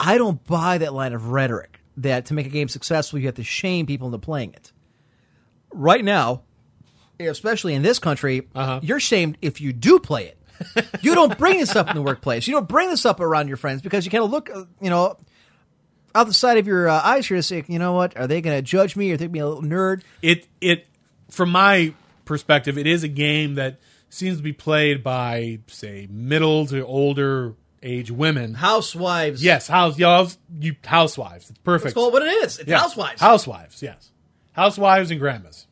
I don't buy that line of rhetoric that to make a game successful, you have to shame people into playing it. Right now, especially in this country, uh-huh. you're shamed if you do play it. You don't bring this up in the workplace. You don't bring this up around your friends because you kind of look, you know, out the side of your uh, eyes here and say, you know what, are they going to judge me or think me a little nerd? It, it, from my perspective, it is a game that seems to be played by, say, middle to older age women. Housewives. Yes, house, y'all, you, housewives. It's perfect. Let's call it what it is. It's yes. housewives. Housewives, yes. Housewives and grandmas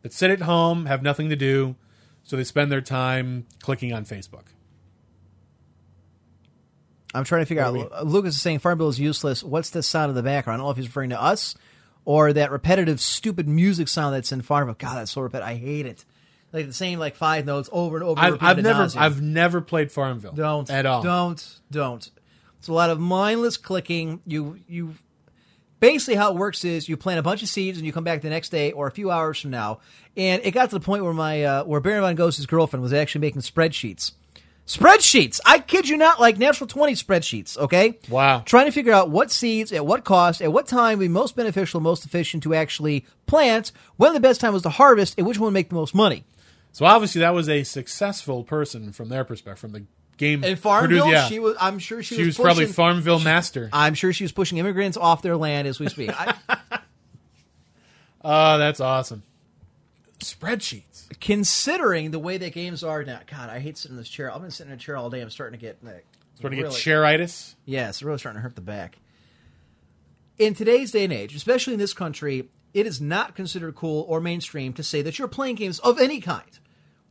that sit at home, have nothing to do. So they spend their time clicking on Facebook. I'm trying to figure what out. We, Lucas is saying Farmville is useless. What's the sound in the background? I don't know if he's referring to us or that repetitive, stupid music sound that's in Farmville. God, that's so repetitive. I hate it. Like the same, like five notes over and over. I've, I've never, nausea. I've never played Farmville. Don't at all. Don't, don't. It's a lot of mindless clicking. You, you. Basically how it works is you plant a bunch of seeds and you come back the next day or a few hours from now. And it got to the point where my uh, where Baron Von Ghost's girlfriend was actually making spreadsheets. Spreadsheets! I kid you not, like Natural twenty spreadsheets, okay? Wow. Trying to figure out what seeds, at what cost, at what time would be most beneficial, most efficient to actually plant, when the best time was to harvest, and which one would make the most money. So obviously that was a successful person from their perspective, from the game in Farmville, yeah. she was. I'm sure she, she was. She was pushing, probably Farmville she, master. I'm sure she was pushing immigrants off their land as we speak. I, oh, that's awesome. Spreadsheets. Considering the way that games are now, God, I hate sitting in this chair. I've been sitting in a chair all day. I'm starting to get like, starting really, to get chairitis. Yeah, it's really starting to hurt the back. In today's day and age, especially in this country, it is not considered cool or mainstream to say that you're playing games of any kind.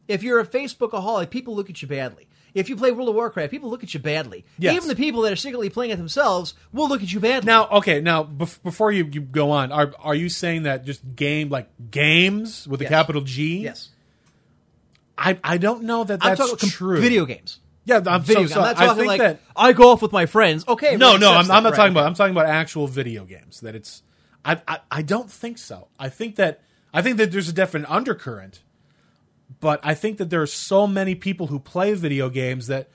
If you're a Facebookaholic, people look at you badly. If you play World of Warcraft, people look at you badly. Yes. Even the people that are secretly playing it themselves will look at you badly. Now, okay, now, bef- before you, you go on, are are you saying that just game, like games with yes. a capital G? Yes. I I don't know that that's I'm talking true. Com- video games. Yeah, I'm video so, so, I'm not talking I like, that, I go off with my friends. Okay. No, no, I'm, I'm not right. talking about, I'm talking about actual video games. That it's, I, I I don't think so. I think that, I think that there's a definite undercurrent. But I think that there are so many people who play video games that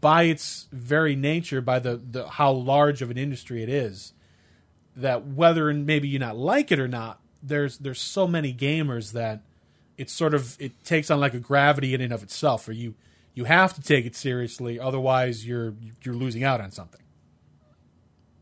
by its very nature, by the, the how large of an industry it is, that whether and maybe you not like it or not, there's there's so many gamers that it's sort of it takes on like a gravity in and of itself, or you you have to take it seriously, otherwise you're you're losing out on something.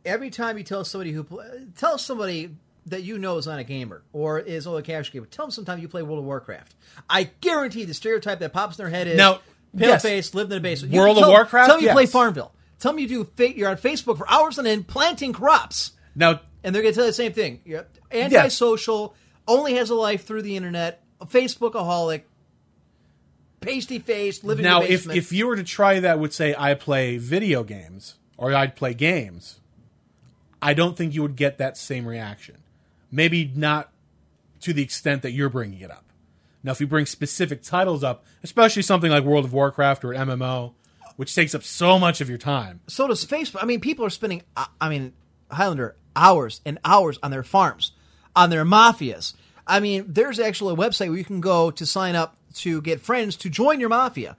Every time you tell somebody who tell somebody that you know is not a gamer or is only a casual gamer, tell them sometime you play World of Warcraft. I guarantee the stereotype that pops in their head is pale yes. face, lived in a basement. World tell, of Warcraft? Tell them you yes. play Farmville. Tell them you do fa- you're on Facebook for hours on end planting crops. Now, and they're going to tell you the same thing. You're antisocial, yeah. only has a life through the internet, a Facebookaholic, pasty-faced, living now, in a basement. Now, if, if you were to try that with, say, I play video games or I'd play games, I don't think you would get that same reaction. Maybe not to the extent that you're bringing it up. Now, if you bring specific titles up, especially something like World of Warcraft or M M O, which takes up so much of your time. So does Facebook. I mean, people are spending, I mean, Highlander, hours and hours on their farms, on their mafias. I mean, there's actually a website where you can go to sign up to get friends to join your mafia.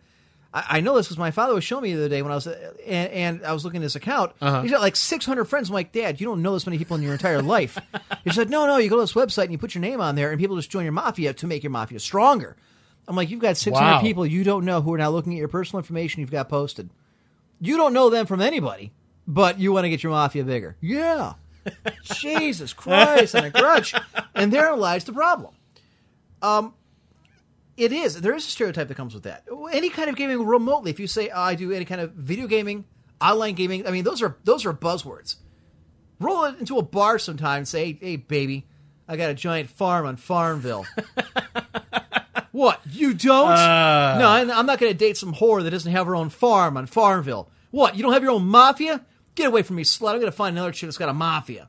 I, I know this because my father was showing me the other day when I was, and, and I was looking at his account. Uh-huh. He's got like six hundred friends. I'm like, Dad, you don't know this many people in your entire life. He said, no, no, you go to this website and you put your name on there and people just join your mafia to make your mafia stronger. I'm like, you've got six hundred wow. people you don't know who are now looking at your personal information you've got posted. You don't know them from anybody, but you want to get your mafia bigger. Yeah. Jesus Christ, and a grudge. And there lies the problem. Um, it is. There is a stereotype that comes with that. Any kind of gaming remotely, if you say, oh, I do any kind of video gaming, online gaming, I mean, those are those are buzzwords. Roll it into a bar sometime and say, hey, baby, I got a giant farm on Farmville. What? You don't? Uh... No, I'm not going to date some whore that doesn't have her own farm on Farmville. What? You don't have your own mafia? Get away from me, slut. I'm going to find another chick that's got a mafia.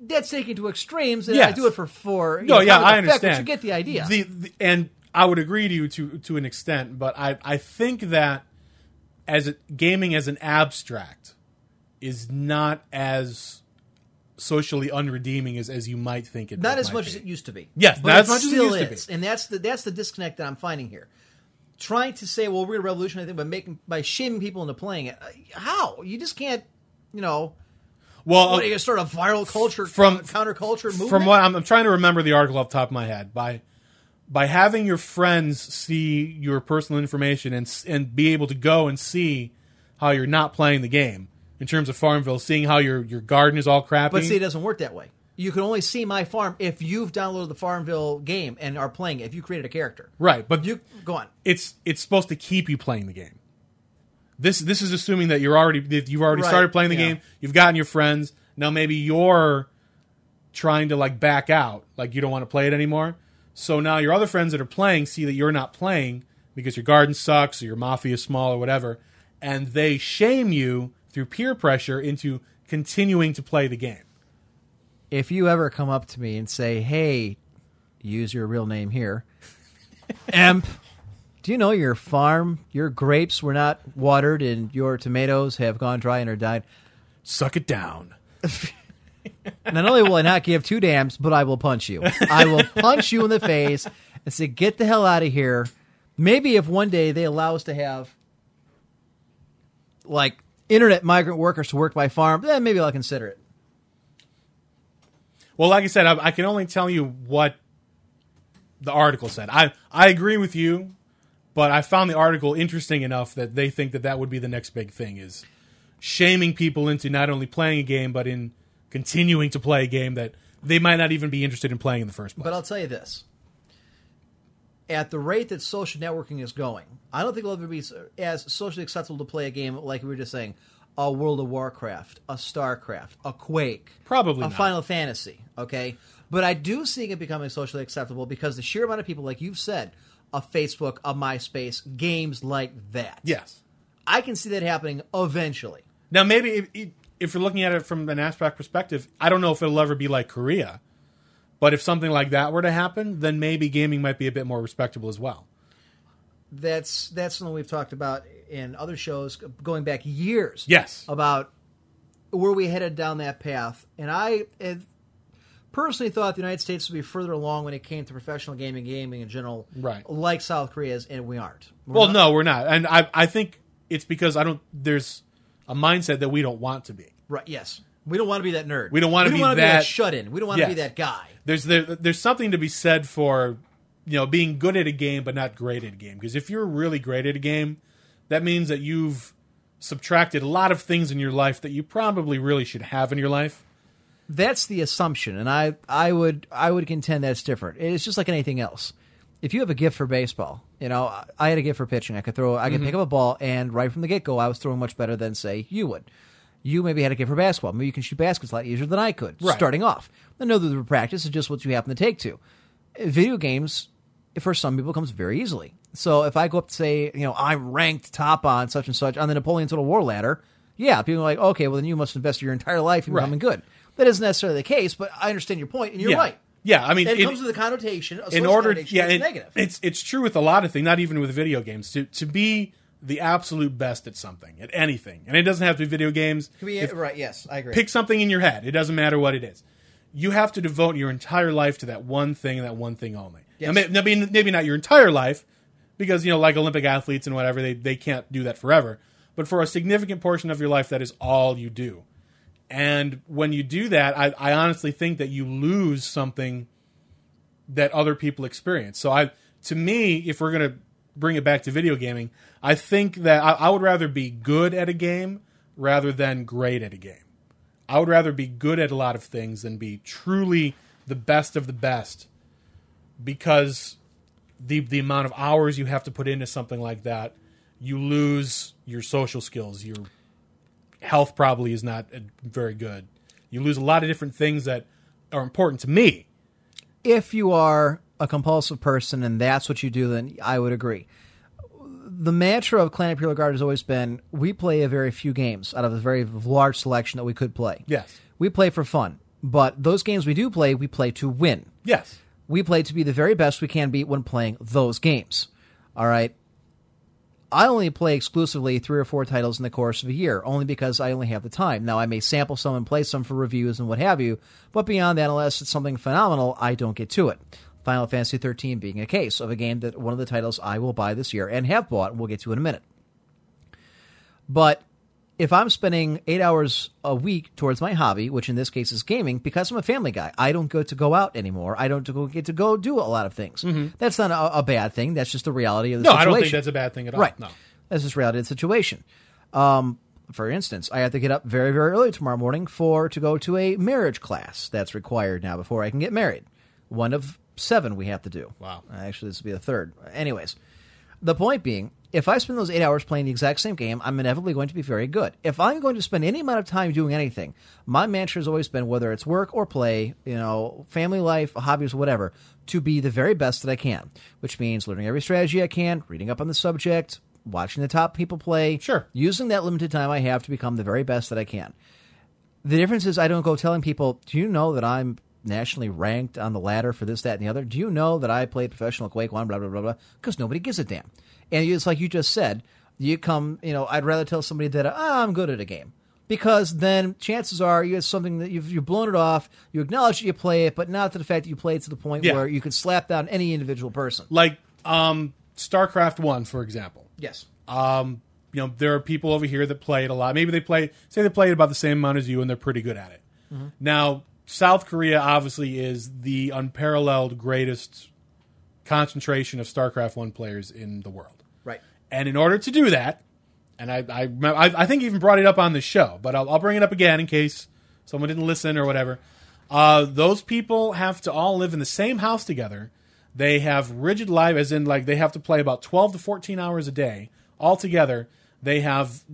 That's taken to extremes, and yes. I do it for four. No, know, yeah, I effect, understand. But you get the idea. The, the, and I would agree to you to, to an extent, but I, I think that as a, gaming as an abstract is not as socially unredeeming as, as you might think it Not as much be. as it used to be. Yes, but that's it still it is. Be. And that's the, that's the disconnect that I'm finding here. Trying to say, well, we're going to revolutionize things by making by shaming people into playing it. How? You just can't, you know. Well, what, are you going to start a viral culture from counterculture movement? From what I'm, I'm trying to remember the article off the top of my head. By by having your friends see your personal information and and be able to go and see how you're not playing the game in terms of Farmville, seeing how your your garden is all crappy. But see, it doesn't work that way. You can only see my farm if you've downloaded the Farmville game and are playing it, if you created a character. Right, but you go on. It's it's supposed to keep you playing the game. This this is assuming that you're already that you've already right. started playing the yeah. game, you've gotten your friends, now maybe you're trying to like back out, like you don't want to play it anymore. So now your other friends that are playing see that you're not playing because your garden sucks or your mafia is small or whatever, and they shame you through peer pressure into continuing to play the game. If you ever come up to me and say, hey, use your real name here, Emp, do you know your farm, your grapes were not watered and your tomatoes have gone dry and are died? Suck it down. Not only will I not give two dams, but I will punch you. I will punch you in the face and say, get the hell out of here. Maybe if one day they allow us to have, like, internet migrant workers to work my farm, then maybe I'll consider it. Well, like I said, I, I can only tell you what the article said. I, I agree with you, but I found the article interesting enough that they think that that would be the next big thing, is shaming people into not only playing a game, but in continuing to play a game that they might not even be interested in playing in the first place. But I'll tell you this. At the rate that social networking is going, I don't think it'll ever be as socially acceptable to play a game like we were just saying. A World of Warcraft, a StarCraft, a Quake, probably a not. Final Fantasy, okay? But I do see it becoming socially acceptable because the sheer amount of people, like you've said, a Facebook, a MySpace, games like that. Yes. I can see that happening eventually. Now, maybe if, if you're looking at it from an abstract perspective, I don't know if it'll ever be like Korea, but if something like that were to happen, then maybe gaming might be a bit more respectable as well. That's that's something we've talked about in other shows going back years. Yes. About where we headed down that path. And I personally thought the United States would be further along when it came to professional gaming, gaming in general, right. like South Korea is, and we aren't. We're well, not. no, we're not. And I I think it's because I don't. there's a mindset that we don't want to be. Right, yes. We don't want to be that nerd. We don't want to be, be that shut-in. We don't want yes. to be that guy. There's there, There's something to be said for... you know, being good at a game but not great at a game. Because if you're really great at a game, that means that you've subtracted a lot of things in your life that you probably really should have in your life. That's the assumption, and I, I would I would contend that's different. It's just like anything else. If you have a gift for baseball, you know, I had a gift for pitching. I could throw, I could mm-hmm. pick up a ball, and right from the get-go, I was throwing much better than, say, you would. You maybe had a gift for basketball. Maybe you can shoot baskets a lot easier than I could, right. starting off. I know that the practice is just what you happen to take to. Video games... for some people, it comes very easily. So if I go up to say, you know, I'm ranked top on such and such on the Napoleon Total War ladder, yeah, people are like, okay, well, then you must invest your entire life in right. becoming good. That isn't necessarily the case, but I understand your point, and you're yeah. right. Yeah, I mean, it, it comes with the connotation. In order, connotation yeah, it, negative. It's it's true with a lot of things, not even with video games. To to be the absolute best at something, at anything, and it doesn't have to be video games. Could be, if, right? Yes, I agree. Pick something in your head. It doesn't matter what it is. You have to devote your entire life to that one thing, and that one thing only. Yes. Now, maybe maybe not your entire life, because you know, like Olympic athletes and whatever, they they can't do that forever. But for a significant portion of your life, that is all you do. And when you do that, I, I honestly think that you lose something that other people experience. So I, to me, if we're going to bring it back to video gaming, I think that I, I would rather be good at a game rather than great at a game. I would rather be good at a lot of things than be truly the best of the best, because the the amount of hours you have to put into something like that, you lose your social skills, your health probably is not very good. You lose a lot of different things that are important to me. If you are a compulsive person and that's what you do, then I would agree. The mantra of Clan Imperial Guard has always been, we play a very few games out of a very large selection that we could play. Yes. We play for fun, but those games we do play, we play to win. Yes. We play to be the very best we can be when playing those games. All right. I only play exclusively three or four titles in the course of a year, only because I only have the time. Now, I may sample some and play some for reviews and what have you, but beyond that, unless it's something phenomenal, I don't get to it. Final Fantasy thirteen being a case of a game that one of the titles I will buy this year and have bought, and we'll get to in a minute. But if I'm spending eight hours a week towards my hobby, which in this case is gaming, because I'm a family guy, I don't go to go out anymore. I don't get to go do a lot of things. Mm-hmm. That's not a, a bad thing. That's just the reality of the no, situation. No, I don't think that's a bad thing at all. Right. No. That's just reality of the situation. Um, for instance, I have to get up very, very early tomorrow morning for to go to a marriage class that's required now before I can get married. One of seven we have to do. Wow. Actually, this will be the third. Anyways, the point being, if I spend those eight hours playing the exact same game, I'm inevitably going to be very good. If I'm going to spend any amount of time doing anything, my mantra has always been, whether it's work or play, you know, family life, hobbies, whatever, to be the very best that I can, which means learning every strategy I can, reading up on the subject, watching the top people play, sure, using that limited time I have to become the very best that I can. The difference is I don't go telling people, do you know that I'm nationally ranked on the ladder for this, that, and the other? Do you know that I played professional Quake one, blah, blah, blah, blah, because nobody gives a damn. And it's like you just said, you come, you know, I'd rather tell somebody that, ah, I'm good at a game. Because then chances are you have something that you've, you've blown it off, you acknowledge that you play it, but not to the fact that you play it to the point yeah. where you could slap down any individual person. Like um, StarCraft one, for example. Yes. Um, you know, there are people over here that play it a lot. Maybe they play, say they play it about the same amount as you, and they're pretty good at it. Mm-hmm. Now, South Korea obviously is the unparalleled greatest concentration of StarCraft one players in the world. Right. And in order to do that, and I I, I think even brought it up on the show, but I'll, I'll bring it up again in case someone didn't listen or whatever. Uh, those people have to all live in the same house together. They have rigid life, as in like they have to play about twelve to fourteen hours a day all together. They have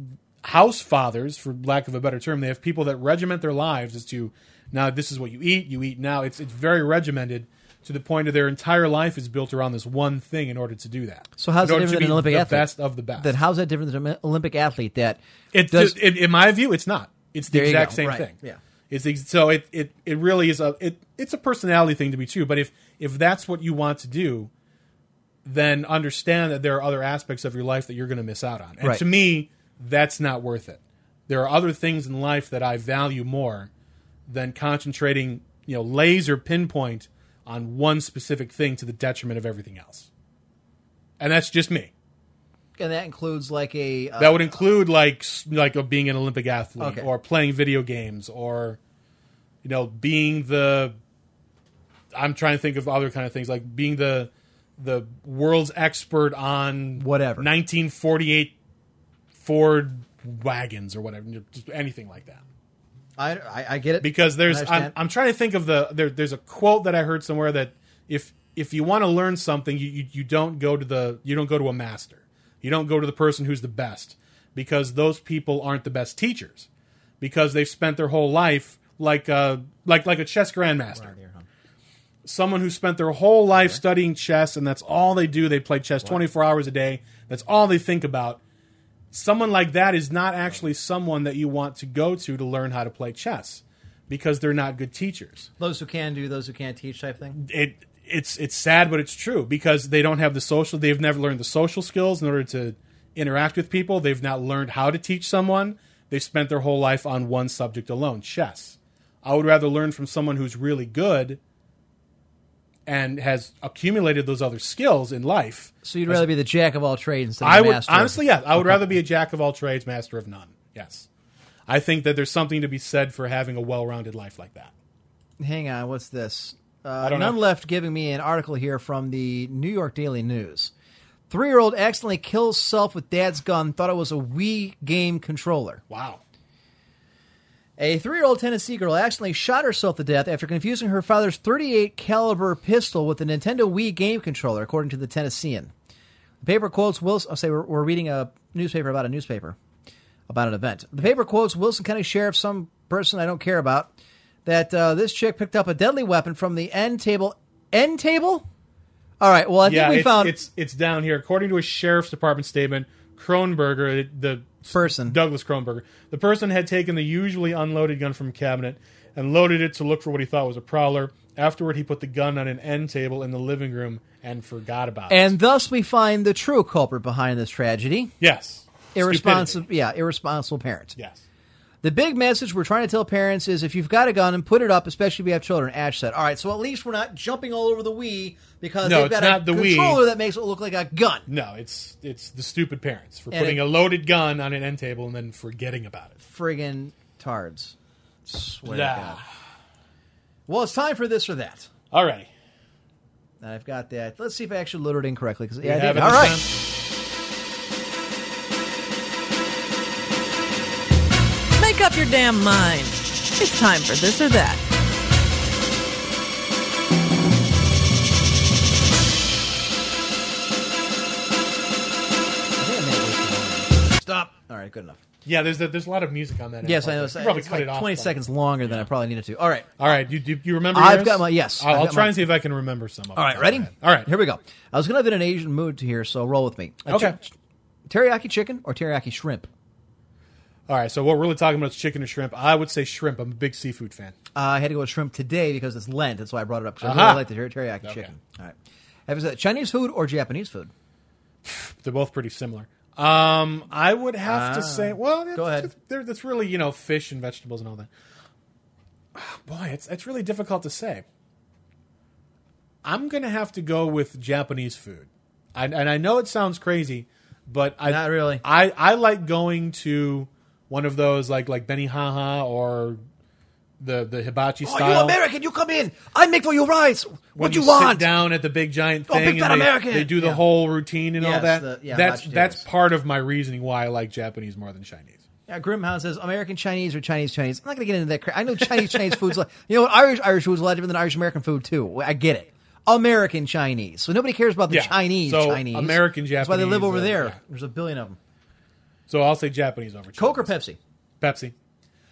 house fathers, for lack of a better term. They have people that regiment their lives as to, now this is what you eat, you eat now. It's it's very regimented, to the point of their entire life is built around this one thing in order to do that. So how's that different than an Olympic the athlete? The best of the best. Then how's that different than an Olympic athlete? That it does, in, in my view, it's not. It's the exact same right. thing. Yeah. It's ex- so it, it, it really is a it it's a personality thing to be true. But if if that's what you want to do, then understand that there are other aspects of your life that you're going to miss out on. And right. to me, that's not worth it. There are other things in life that I value more than concentrating, you know, laser pinpoint on one specific thing to the detriment of everything else. And that's just me. And that includes like a... Uh, that would include like like a, being an Olympic athlete okay. or playing video games or, you know, being the... I'm trying to think of other kind of things, like being the the world's expert on... Whatever. nineteen forty-eight Ford wagons or whatever. Just anything like that. I, I, I get it. Because there's, I'm, I'm trying to think of the, there, there's a quote that I heard somewhere that if if you want to learn something, you, you, you don't go to the, you don't go to a master. You don't go to the person who's the best, because those people aren't the best teachers, because they've spent their whole life like a, like, like a chess grandmaster. Right here, huh? Someone who spent their whole life okay. studying chess, and that's all they do. They play chess wow. twenty-four hours a day. That's all they think about. Someone like that is not actually someone that you want to go to to learn how to play chess, because they're not good teachers. Those who can do, those who can't teach type thing? It It's it's sad, but it's true, because they don't have the social... They've never learned the social skills in order to interact with people. They've not learned how to teach someone. They've spent their whole life on one subject alone, chess. I would rather learn from someone who's really good and has accumulated those other skills in life. So you'd rather be the jack of all trades instead of I would, master honestly, of... Honestly, yeah. I would okay. rather be a jack of all trades, master of none. Yes. I think that there's something to be said for having a well-rounded life like that. Hang on. What's this? Uh, None Left giving me an article here from the New York Daily News. Three-year-old accidentally kills self with dad's gun, thought it was a Wii game controller. Wow. A three-year-old Tennessee girl accidentally shot herself to death after confusing her father's thirty-eight caliber pistol with a Nintendo Wii game controller, according to the Tennessean. The paper quotes Wilson... I'll say we're, we're reading a newspaper about a newspaper, about an event. The paper quotes Wilson County Sheriff, some person I don't care about, that uh, this chick picked up a deadly weapon from the end table. End table? All right, well, I think yeah, we it's, found... it's it's down here. According to a sheriff's department statement, Kronberger, the... person. Douglas Kronberger. The person had taken the usually unloaded gun from a cabinet and loaded it to look for what he thought was a prowler. Afterward, he put the gun on an end table in the living room and forgot about and it. And thus we find the true culprit behind this tragedy. Yes. Irresponsible, yeah, irresponsible parents. Yes. The big message we're trying to tell parents is if you've got a gun and put it up, especially if you have children, Ash said. All right, so at least we're not jumping all over the Wii because no, they've got a the controller Wii. That makes it look like a gun. No, it's it's the stupid parents for and putting it, a loaded gun on an end table and then forgetting about it. Friggin' tards. Swear nah. to God. Well, it's time for this or that. All right. I've got that. Let's see if I actually loaded it incorrectly. Because yeah, I did. All right. Time. Up your damn mind. It's time for this or that. Stop. All right, good enough. Yeah, there's a, there's a lot of music on that. Yes, I know. It's, probably it's cut like it off twenty seconds longer than I probably needed to. All right, all right. You do you remember? I've yours? got my yes. I'll, I'll try my... and see if I can remember some of it. All right, ready? All right, here we go. I was gonna have been in an Asian mood to here, so roll with me. A okay. Ch- teriyaki chicken or teriyaki shrimp? All right, so what we're really talking about is chicken or shrimp. I would say shrimp. I'm a big seafood fan. Uh, I had to go with shrimp today because it's Lent. That's why I brought it up. Because uh-huh. I really like the ter- teriyaki okay. chicken. All right. Have you said Chinese food or Japanese food? They're both pretty similar. Um, I would have ah. to say, well, go ahead. That's really, you know, fish and vegetables and all that. Oh, boy, it's it's really difficult to say. I'm going to have to go with Japanese food. I, and I know it sounds crazy, but I, Not really. I, I like going to... One of those like like Benihaha or the the hibachi oh, style. Oh, you American, you come in. I make for you rice. What when do you, you want? Sit down at the big giant thing. Oh, big fat they, American. They do the yeah. whole routine and yeah, all that. The, yeah, that's that's part of my reasoning why I like Japanese more than Chinese. Yeah, Grimhouse says American Chinese or Chinese Chinese. I'm not going to get into that crap. I know Chinese Chinese food's like you know what Irish Irish food's a lot different than Irish American food too. I get it. American Chinese. So nobody cares about the yeah. Chinese so Chinese. American Japanese. That's why they live over uh, there. Yeah. There's a billion of them. So I'll say Japanese over Chinese. Coke or Pepsi? Pepsi.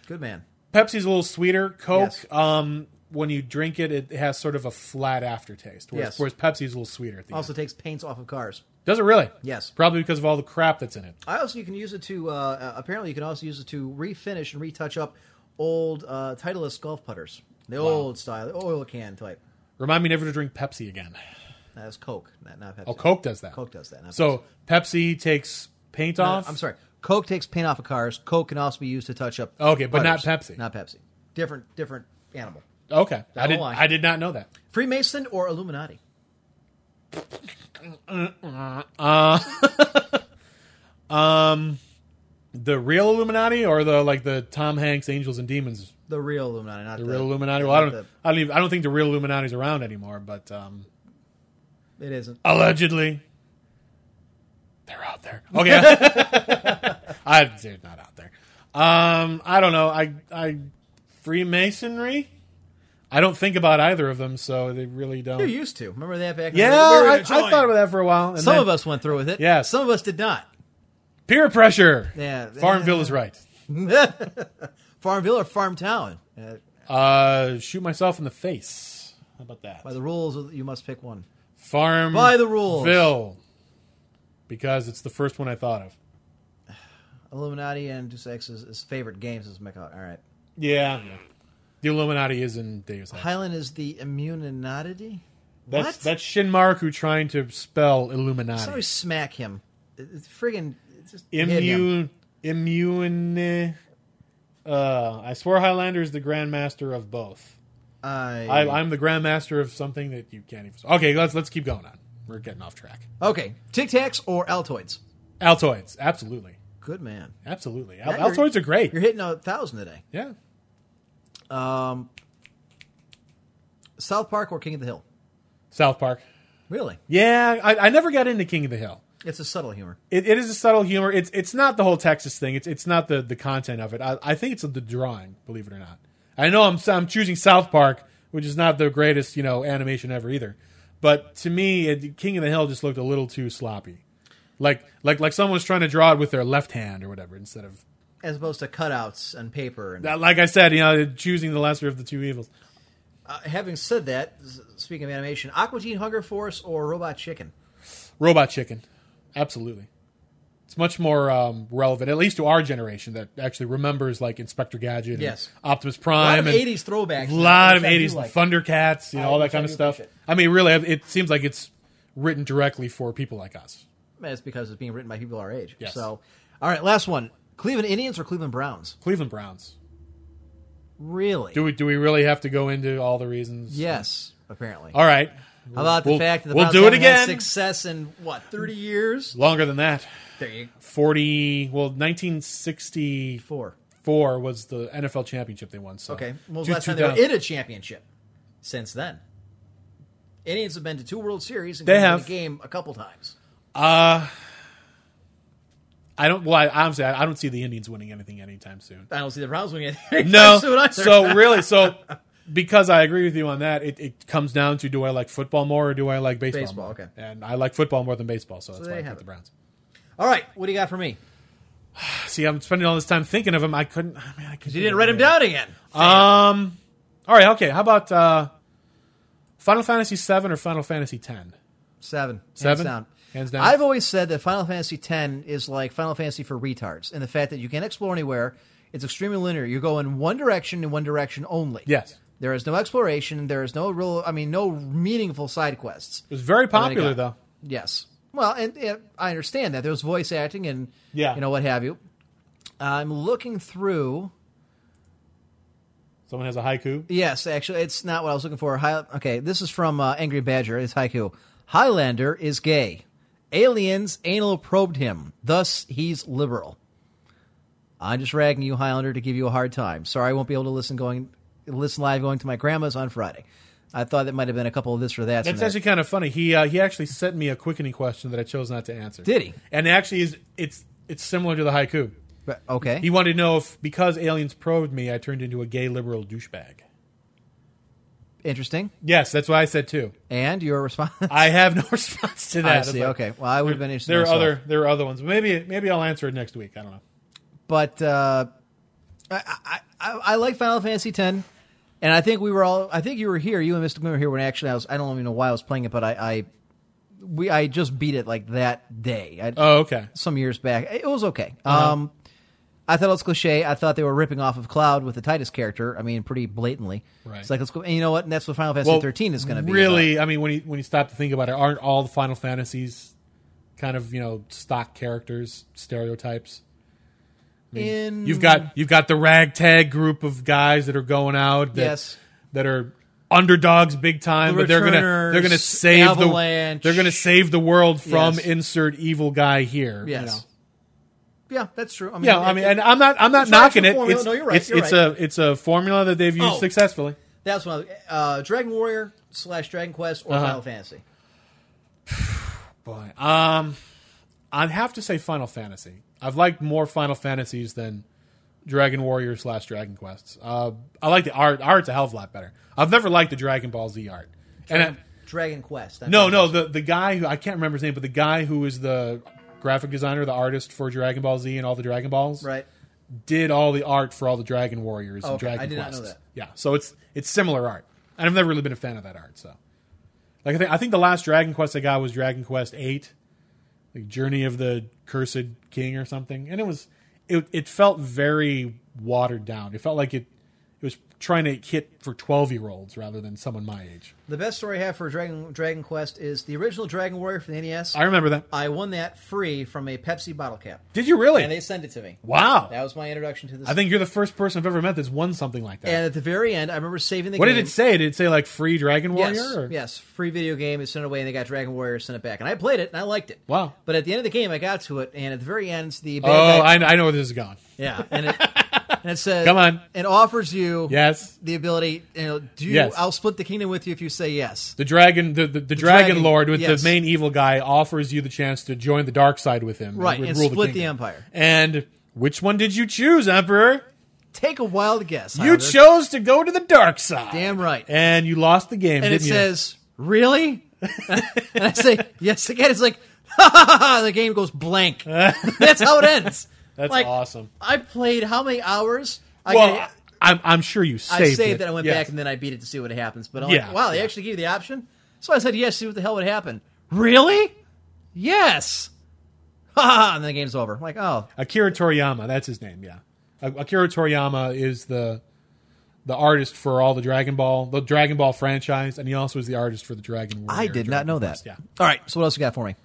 Good man. Pepsi's a little sweeter. Coke, yes. um, when you drink it, it has sort of a flat aftertaste. Whereas, yes. whereas Pepsi's a little sweeter at the Also end. Takes paints off of cars. Does it really? Yes. Probably because of all the crap that's in it. I also you can use it to, uh, apparently you can also use it to refinish and retouch up old uh, Titleist golf putters. The wow. old style, the oil can type. Remind me never to drink Pepsi again. That's Coke, not, not Pepsi. Oh, Coke does that. Coke does that. Not so Pepsi, Pepsi takes... Paint off? No, I'm sorry. Coke takes paint off of cars. Coke can also be used to touch up. Okay, but butters. Not Pepsi. Not Pepsi. Different different animal. Okay. I did, I did not know that. Freemason or Illuminati? Uh, um, the real Illuminati or the like the Tom Hanks Angels and Demons? The real Illuminati. Not the, the real Illuminati. Well, I don't. The, I don't. Even, I don't think the real Illuminati's around anymore. But um, it isn't allegedly. They're out there. Okay. I, they're not out there. Um, I don't know. I, I Freemasonry? I don't think about either of them, so they really don't. You used to. Remember that back in yeah, the day? Yeah, I, I thought about that for a while. And some then, of us went through with it. Yeah. Some of us did not. Peer pressure. Yeah. Farmville is right. Farmville or Farmtown? Uh, shoot myself in the face. How about that? By the rules, you must pick one. Farm. By the rules. Ville. Because it's the first one I thought of. Illuminati and Deus Ex's favorite games is Mecca. All right. Yeah. The Illuminati is in Deus Ex. Highland is the immuninodity? That's, what? That's Shinmaru trying to spell Illuminati. Somebody smack him. It's friggin' just Immune... Immune... Uh, I swear Highlander is the Grandmaster of both. I... I, I'm the Grandmaster of something that you can't even... Okay, let's let's keep going on. We're getting off track. Okay. Tic Tacs or Altoids? Altoids. Absolutely. Good man. Absolutely. Al- Altoids are great. You're hitting a thousand today. Yeah. Um, South Park or King of the Hill? South Park. Really? Yeah. I, I never got into King of the Hill. It's a subtle humor. It, it is a subtle humor. It's it's not the whole Texas thing. It's it's not the, the content of it. I, I think it's the drawing, believe it or not. I know I'm I'm choosing South Park, which is not the greatest, you know, animation ever either. But to me, it, King of the Hill just looked a little too sloppy. Like like like someone's trying to draw it with their left hand or whatever instead of... As opposed to cutouts and paper. And like I said, you know, choosing the lesser of the two evils. Uh, having said that, speaking of animation, Aqua Teen Hunger Force or Robot Chicken? Robot Chicken. Absolutely. It's much more um, relevant, at least to our generation, that actually remembers like Inspector Gadget and yes. Optimus Prime. A lot of and eighties throwbacks. A lot of eighties like. Thundercats, you know, I all that kind I of stuff. I mean, really, it seems like it's written directly for people like us. It's because it's being written by people our age. Yes. So, all right, last one. Cleveland Indians or Cleveland Browns? Cleveland Browns. Really? Do we do we really have to go into all the reasons? Yes, apparently. All right. How about the we'll, fact that the we'll Browns do it again. Had success in, what, thirty years? Longer than that. There you go. forty, well, nineteen sixty-four Four was the N F L championship they won. So. Okay. Well, two, last time they were in a championship since then. Indians have been to two World Series and they have been in a game a couple times. Uh... I don't. Well, I, honestly, I don't see the Indians winning anything anytime soon. I don't see the Browns winning anything no. soon either. So really, so because I agree with you on that, it, it comes down to do I like football more or do I like baseball? Baseball, more? Okay. And I like football more than baseball, so that's so why I picked the Browns. All right, what do you got for me? See, I'm spending all this time thinking of them. I couldn't. I mean, I couldn't. You didn't write them down again. Um. All right. Okay. How about uh, Final Fantasy seven or Final Fantasy ten? Seven. Seven. Hands down. Hands down. I've always said that Final Fantasy ten is like Final Fantasy for retards, and the fact that you can't explore anywhere, it's extremely linear. You go in one direction, in one direction only. Yes. There is no exploration. There is no real, I mean, no meaningful side quests. It was very popular, though. Yes. Well, and, and I understand that. There was voice acting and, yeah. you know, what have you. I'm looking through... Someone has a haiku? Yes, actually. It's not what I was looking for. Hi- okay, this is from uh, Angry Badger. It's haiku. Highlander is gay. Aliens anal probed him. Thus, he's liberal. I'm just ragging you, Highlander, to give you a hard time. Sorry I won't be able to listen going listen live going to my grandma's on Friday. I thought that might have been a couple of this or that. That's actually kind of funny. He uh, he actually sent me a quickening question that I chose not to answer. Did he? And actually, is it's it's similar to the haiku. But, okay. He wanted to know if, because aliens probed me, I turned into a gay liberal douchebag. Interesting. Yes, that's what I said too. And your response? I have no response to that. I see. Like, okay. Well, I would have been interested. There are myself. other. There are other ones. Maybe. Maybe I'll answer it next week. I don't know. But uh, I, I I like Final Fantasy ten, and I think we were all. I think you were here. You and Mister Mim were here when actually I was. I don't even know why I was playing it, but I, I we I just beat it like that day. I, oh, okay. Some years back, it was okay. Uh-huh. Um, I thought it was cliche. I thought they were ripping off of Cloud with the Titus character. I mean, pretty blatantly. Right. It's like, let's go. And you know what? And that's what Final Fantasy well, thirteen is going to be. Really, about. I mean, when you when you stop to think about it, aren't all the Final Fantasies kind of, you know, stock characters, stereotypes? I mean, In... you've got you've got the ragtag group of guys that are going out. That, yes. That are underdogs big time, the but they're gonna they're gonna save Avalanche. the they're gonna save the world from yes. insert evil guy here. Yes. You know? Yeah, that's true. I mean, yeah, I mean, it, and I'm not, I'm not knocking it. It's, no, you're right. It's, you're it's right. a, it's a formula that they've used oh, successfully. That's one. Uh, Dragon Warrior slash Dragon Quest or uh-huh. Final Fantasy. Boy, um, I'd have to say Final Fantasy. I've liked more Final Fantasies than Dragon Warrior slash Dragon Quests. Uh, I like the art. Art's a hell of a lot better. I've never liked the Dragon Ball Z art. Dragon, and I, Dragon Quest. I no, no, the the guy who I can't remember his name, but the guy who is the graphic designer, the artist for Dragon Ball Z and all the Dragon Balls, right? Did all the art for all the Dragon Warriors oh, and okay. Dragon I did Quests. Not know that. Yeah, so it's it's similar art, and I've never really been a fan of that art. So, like I think I think the last Dragon Quest I got was Dragon Quest eight, like Journey of the Cursed King or something, and it was it it felt very watered down. It felt like it it was trying to hit for twelve-year-olds rather than someone my age. The best story I have for Dragon Dragon Quest is the original Dragon Warrior for the N E S. I remember that. I won that free from a Pepsi bottle cap. Did you really? And they sent it to me. Wow. That was my introduction to this. I think you're the first person I've ever met that's won something like that. And at the very end, I remember saving the what game. What did it say? Did it say, like, free Dragon Warrior? Yes, or? Yes. Free video game. It sent it away, and they got Dragon Warrior, sent it back. And I played it, and I liked it. Wow. But at the end of the game, I got to it, and at the very end, the... Oh, I, I know where this is gone. Yeah. And it... And it says, "Come on!" It offers you yes. the ability. You know, do you, yes. I'll split the kingdom with you if you say yes. The dragon, the, the, the, the dragon, dragon lord with yes. the main evil guy, offers you the chance to join the dark side with him, right? And, and rule split the, the empire. And which one did you choose, Emperor? Take a wild guess. You Highlander. chose to go to the dark side. Damn right. And you lost the game. And didn't it you? says, "Really?" And I say, "Yes." Again, it's like, ha ha ha! The game goes blank. That's how it ends. That's like, awesome. I played how many hours? I well, got, I'm, I'm sure you saved it. I saved it. I went yes. back, and then I beat it to see what happens. But I'm yeah. like, wow, they yeah. actually give you the option? So I said yes, see what the hell would happen. Really? Yes. Ha. And then the game's over. I'm like, oh. Akira Toriyama, that's his name, yeah. Akira Toriyama is the the artist for all the Dragon Ball, the Dragon Ball franchise, and he also is the artist for the Dragon Warrior. I did not know that. Yeah. All right, so what else you got for me?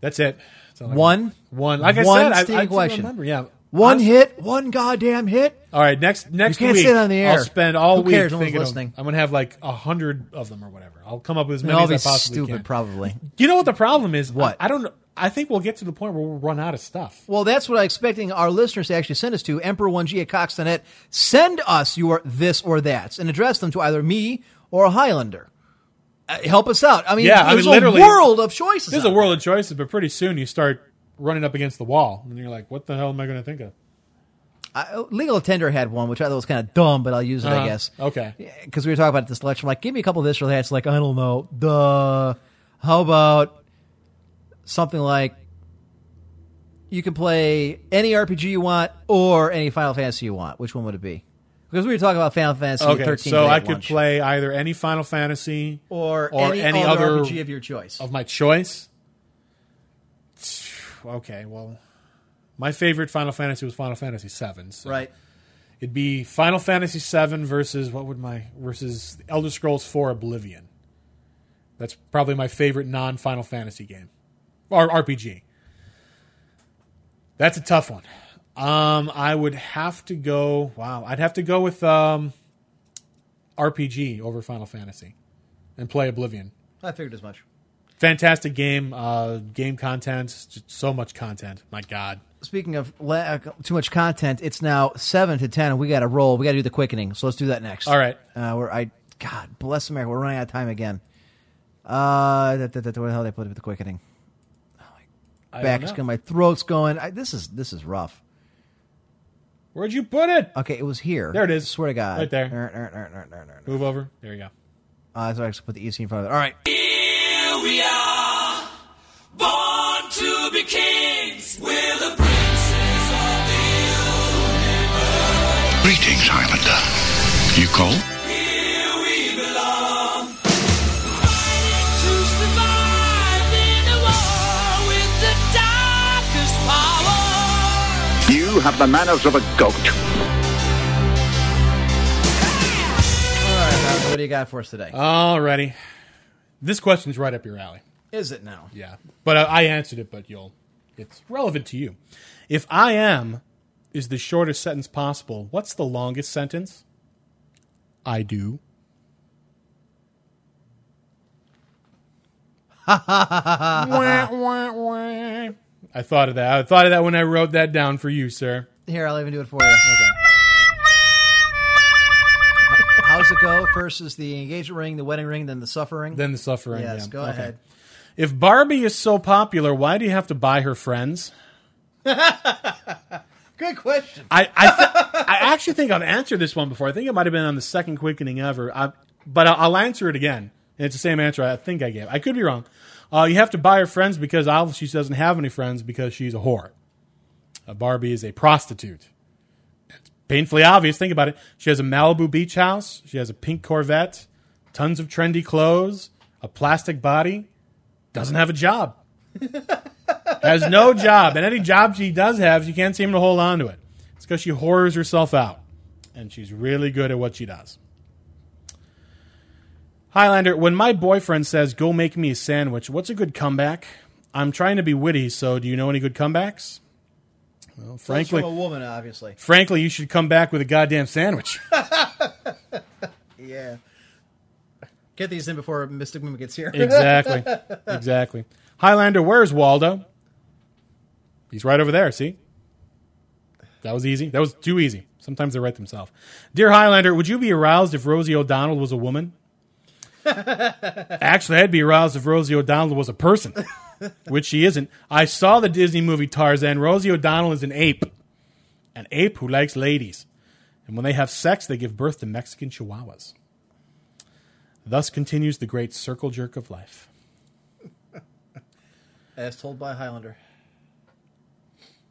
That's it. Like one, one, like I one said, I, I question. Remember. Yeah, one Honestly. hit, one goddamn hit. All right, next next you can't week, sit on the air. I'll spend all Who week cares? thinking. No I'm gonna have like a hundred of them or whatever. I'll come up with as many as I possibly stupid, can. Probably. You know what the problem is? What I, I don't know. I think we'll get to the point where we'll run out of stuff. Well, that's what I'm expecting our listeners to actually send us to. Emperor one G at Cox dot net. Send us your this or that and address them to either me or Highlander. Help us out. I mean, yeah, there's I mean, literally, a world of choices. There's a world there. of choices, but pretty soon you start running up against the wall, and you're like, what the hell am I going to think of? I, Legal Tender had one, which I thought was kind of dumb, but I'll use it, uh-huh. I guess. Okay. Because we were talking about this election. I'm like, give me a couple of this or that. It's like, I don't know. Duh. How about something like you can play any R P G you want or any Final Fantasy you want. Which one would it be? Because we were talking about Final Fantasy okay, thirteen. Okay, so I could lunch. play either any Final Fantasy or, or any, any other R P G of your choice. Of my choice? Okay, well, my favorite Final Fantasy was Final Fantasy seven. So right. It'd be Final Fantasy seven versus what would my versus Elder Scrolls four Oblivion. That's probably my favorite non-Final Fantasy game or R P G. That's a tough one. Um, I would have to go. Wow, I'd have to go with um, R P G over Final Fantasy, and play Oblivion. I figured as much. Fantastic game, uh, game content, just so much content. My God. Speaking of la- too much content, it's now seven to ten, and we got to roll. We got to do the quickening, so let's do that next. All right. Uh, we're I. God bless America. We're running out of time again. Uh, that, that, that, what the hell did I put with the quickening? Oh, my back is going. My throat's going. I, this is this is rough. Where'd you put it? Okay, it was here. There it is. I swear to God. Right there. Er, er, er, er, er, er. Move over. There you go. Uh, so I actually put the E C in front of it. All right. Here we are, born to be kings. We're the princes of the universe. Greetings, Highlander. You call? Here we belong. Fighting to survive in a war with the darkest power. You have the manners of a goat. All right, Bob, what do you got for us today? Alrighty. This question's right up your alley. Is it now? Yeah. But I, I answered it, but you'll it's relevant to you. If I am is the shortest sentence possible, what's the longest sentence? I do. Ha ha ha ha ha. Wah, wah, wah. I thought of that. I thought of that when I wrote that down for you, sir. Here, I'll even do it for you. Okay. How's it go? First is the engagement ring, the wedding ring, then the suffering. Then the suffering. Yes, yeah. go okay. ahead. If Barbie is so popular, why do you have to buy her friends? Good question. I I, th- I actually think I've answered this one before. I think it might have been on the second quickening ever. I, but I'll answer it again. It's the same answer I think I gave. I could be wrong. Uh, you have to buy her friends because obviously she doesn't have any friends because she's a whore. A Barbie is a prostitute. It's painfully obvious. Think about it. She has a Malibu beach house. She has a pink Corvette. Tons of trendy clothes. A plastic body. Doesn't have a job. Has no job. And any job she does have, she can't seem to hold on to it. It's because she whores herself out. and she's really good at what she does. Highlander, when my boyfriend says, go make me a sandwich, what's a good comeback? I'm trying to be witty, so do you know any good comebacks? Well, frankly, a woman, obviously. Frankly, you should come back with a goddamn sandwich. Yeah. Get these in before Mystic Mim gets here. Exactly. Exactly. Highlander, where's Waldo? He's right over there, see? That was easy. That was too easy. Sometimes they write themselves. Dear Highlander, would you be aroused if Rosie O'Donnell was a woman? Actually, I'd be aroused if Rosie O'Donnell was a person, which she isn't. I saw the Disney movie Tarzan. Rosie O'Donnell is an ape. An ape who likes ladies. And when they have sex, they give birth to Mexican chihuahuas. Thus continues the great circle jerk of life. As told by Highlander.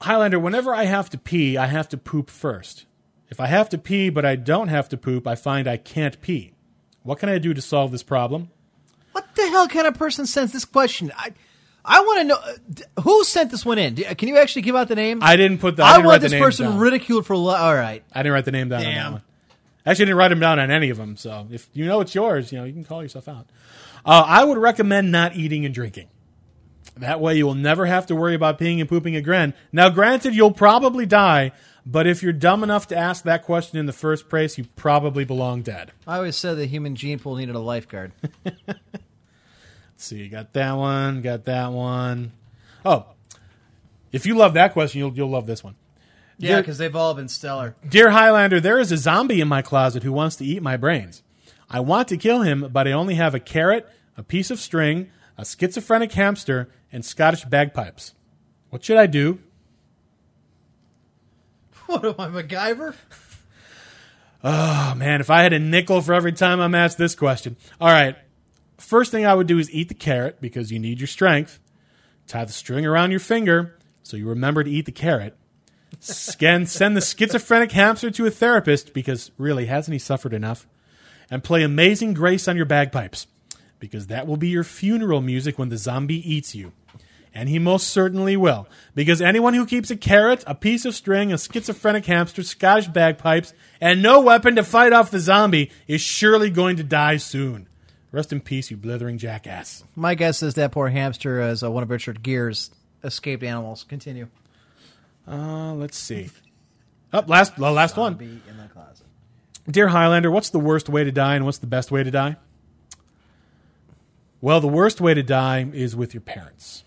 Highlander, whenever I have to pee, I have to poop first. If I have to pee but I don't have to poop, I find I can't pee. What can I do to solve this problem? What the hell kind of person sends this question? I I want to know, who sent this one in? Can you actually give out the name? I didn't put the I, I didn't want this person down. Ridiculed for... All right. I didn't write the name down. Damn. On that one. Actually, I didn't write him down on any of them, so if you know it's yours, you know you can call yourself out. Uh, I would recommend not eating and drinking. That way you will never have to worry about peeing and pooping again. Now, granted, you'll probably die, but if you're dumb enough to ask that question in the first place, you probably belong dead. I always said the human gene pool needed a lifeguard. Let's see, you got that one, got that one. Oh, if you love that question, you'll you'll love this one. Yeah, because they've all been stellar. Dear Highlander, there is a zombie in my closet who wants to eat my brains. I want to kill him, but I only have a carrot, a piece of string, a schizophrenic hamster, and Scottish bagpipes. What should I do? What am I, MacGyver? Oh, man, if I had a nickel for every time I'm asked this question. All right, first thing I would do is eat the carrot because you need your strength. Tie the string around your finger so you remember to eat the carrot. Scan, send the schizophrenic hamster to a therapist because, really, hasn't he suffered enough? And play Amazing Grace on your bagpipes because that will be your funeral music when the zombie eats you. And he most certainly will because anyone who keeps a carrot, a piece of string, a schizophrenic hamster, Scottish bagpipes, and no weapon to fight off the zombie is surely going to die soon. Rest in peace, you blithering jackass. My guess is that poor hamster is uh, one of Richard Gere's escaped animals. Continue. Uh, let's see. Oh, last well, last one. In the closet. Dear Highlander, what's the worst way to die and what's the best way to die? Well, the worst way to die is with your parents.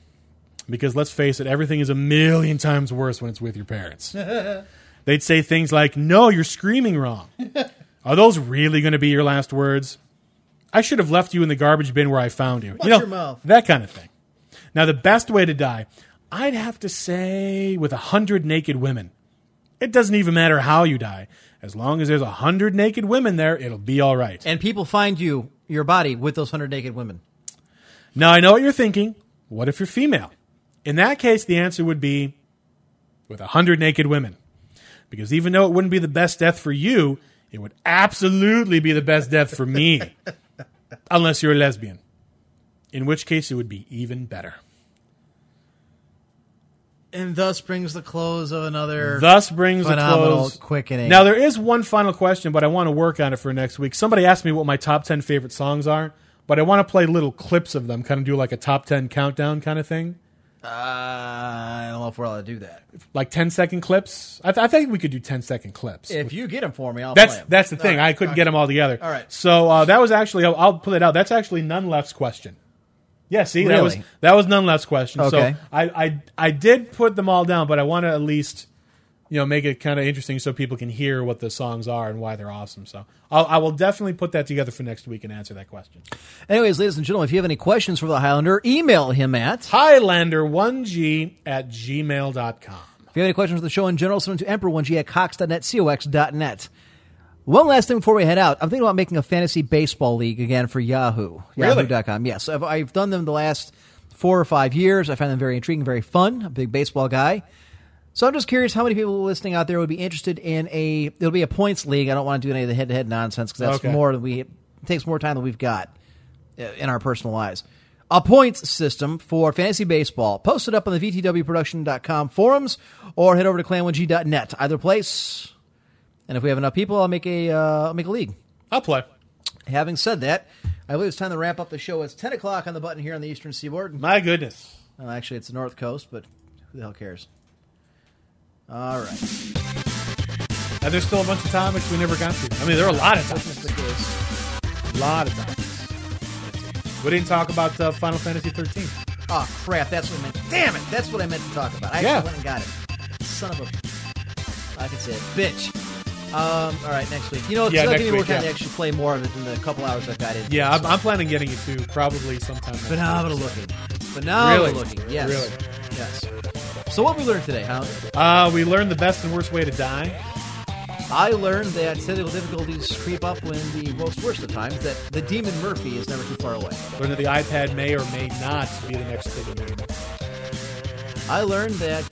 Because let's face it, everything is a million times worse when it's with your parents. They'd say things like, no, you're screaming wrong. Are those really going to be your last words? I should have left you in the garbage bin where I found you. Watch you know, your mouth. That kind of thing. Now, the best way to die... I'd have to say with a hundred naked women. It doesn't even matter how you die. As long as there's a hundred naked women there, it'll be all right. And people find you, your body, with those hundred naked women. Now, I know what you're thinking. What if you're female? In that case, the answer would be with a hundred naked women. Because even though it wouldn't be the best death for you, it would absolutely be the best death for me. Unless you're a lesbian. In which case, it would be even better. And thus brings the close of another thus brings phenomenal the close. Quickening. Now, there is one final question, but I want to work on it for next week. Somebody asked me what my top ten favorite songs are, but I want to play little clips of them, kind of do like a top ten countdown kind of thing. Uh, I don't know if we're allowed to do that. Like ten-second clips? I, th- I think we could do ten-second clips. If you get them for me, I'll that's, play them. That's the thing. Right, I couldn't get you. Them all together. All right. So uh, that was actually, I'll, I'll put it out, that's actually None Left's question. Yeah, see, really? that was that was none less question. Okay. So I, I I did put them all down, but I want to at least, you know, make it kind of interesting so people can hear what the songs are and why they're awesome. So I'll, I will definitely put that together for next week and answer that question. Anyways, ladies and gentlemen, if you have any questions for the Highlander, email him at Highlander one G at gmail dot com. If you have any questions for the show in general, send them to Emperor one G at cox dot net, C O X dot net. One last thing before we head out. I'm thinking about making a fantasy baseball league again for Yahoo. Really? Yahoo dot com. Yes. I've, I've done them the last four or five years. I find them very intriguing, very fun. I'm a big baseball guy. So I'm just curious how many people listening out there would be interested in a... It'll be a points league. I don't want to do any of the head-to-head nonsense because that's okay. more than we... It takes more time than we've got in our personal lives. A points system for fantasy baseball. Post it up on the V T W production dot com forums or head over to clan one G dot net. Either place... And if we have enough people, I'll make a uh, I'll make a league. I'll play. Having said that, I believe it's time to wrap up the show. It's ten o'clock on the button here on the Eastern Seaboard. My goodness. Well, actually, it's the North Coast, but who the hell cares? All right. And there's still a bunch of topics we never got to. I mean, there are a lot of topics. A lot of topics. We didn't talk about uh, Final Fantasy thirteen. Oh, crap. That's what I meant. Damn it. That's what I meant to talk about. I yeah. actually went and got it. Son of a... I can say it. Bitch. Um, all right, next week. You know, it's yeah, not going to be working yeah. to actually play more of it than the couple hours I've got in. Yeah, I'm, I'm planning on getting it, too, probably sometime. Phenomenal looking. Phenomenal really? looking. Yes. Really? Yes. So what we learned today, huh? Uh, we learned the best and worst way to die. I learned that technical difficulties creep up when the most worst of times, that the Demon Murphy is never too far away. Learned that the iPad may or may not be the next thing in game. I learned that...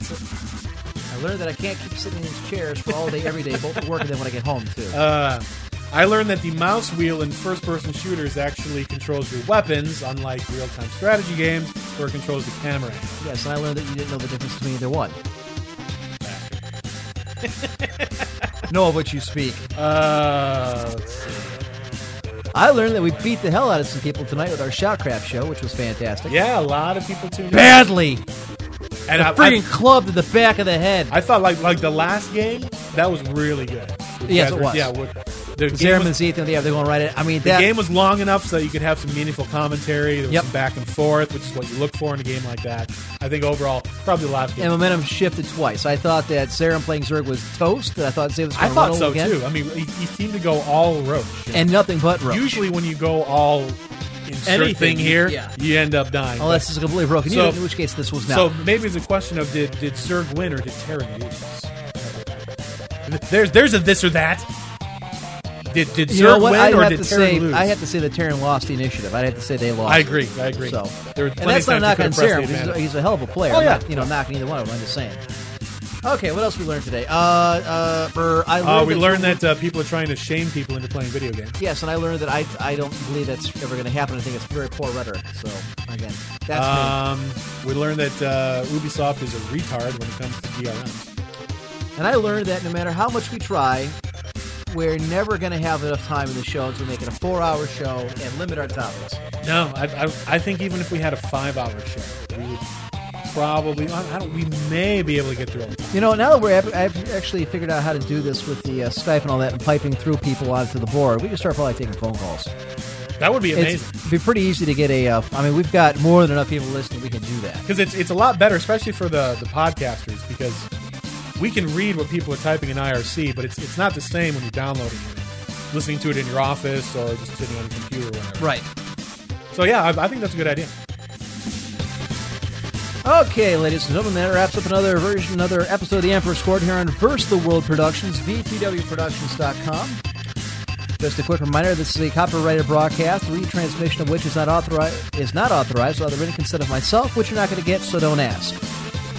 I learned that I can't keep sitting in these chairs for all day, every day, both at work and then when I get home, too. Uh, I learned that the mouse wheel in first-person shooters actually controls your weapons, unlike real-time strategy games, where it controls the camera. Yes, and I learned that you didn't know the difference between either one. Know of which you speak. Uh, let's see. I learned that we beat the hell out of some people tonight with our Shoutcraft show, which was fantastic. Yeah, a lot of people tuned in. Badly! And a freaking club to the back of the head. I thought, like, like the last game, that was really good. Yes, it was. Yeah, the Zerum and Zeth, they're going right at it. I mean, that, the game was long enough so that you could have some meaningful commentary. There was yep. some back and forth, which is what you look for in a game like that. I think overall, probably the last game. And momentum shifted twice. I thought that Zerum playing Zerg was toast, and I thought Zeth was going to run over again. I thought so, too. I mean, he, he seemed to go all Roach. You know? And nothing but Roach. Usually when you go all... Insert anything here, yeah. you end up dying. Unless but, this is completely broken, so, in which case this was not. So maybe it's a question of did did Zerg win or did Terran lose? There's there's a this or that. Did did you Zerg win I'd or did Terran say, lose? I have to say that Terran lost the initiative. I'd have to say they lost. I agree. I agree. So there and that's not a knock on Zerg. He's, he's a hell of a player. Oh, yeah. I'm not, you know, knocking either one of them. I'm just saying. Okay, what else we learned today? Uh, uh, er, I learned uh, we that learned that uh, people are trying to shame people into playing video games. Yes, and I learned that I I don't believe that's ever going to happen. I think it's very poor rhetoric. So again, that's um, me. We learned that uh, Ubisoft is a retard when it comes to D R M. And I learned that no matter how much we try, we're never going to have enough time in the show to make it a four-hour show and limit our topics. No, I I, I think even if we had a five-hour show, we would... Probably, I don't, we may be able to get through all the time. You know, now that we're, I've, I've actually figured out how to do this with the uh, Skype and all that, and piping through people onto the board, we can start probably taking phone calls. That would be amazing. It'd be pretty easy to get a. Uh, I mean, we've got more than enough people listening. We can do that because it's it's a lot better, especially for the, the podcasters, because we can read what people are typing in I R C, but it's it's not the same when you're downloading it, listening to it in your office, or just sitting on a computer, or whatever. Right. So yeah, I, I think that's a good idea. Okay, ladies and gentlemen, that wraps up another version, another episode of the Emperor's Court here on Verse the World Productions, v t w productions dot com. Just a quick reminder, this is a copyrighted broadcast, retransmission of which is not authorized, is not authorized without the written consent of myself, which you're not going to get, so don't ask.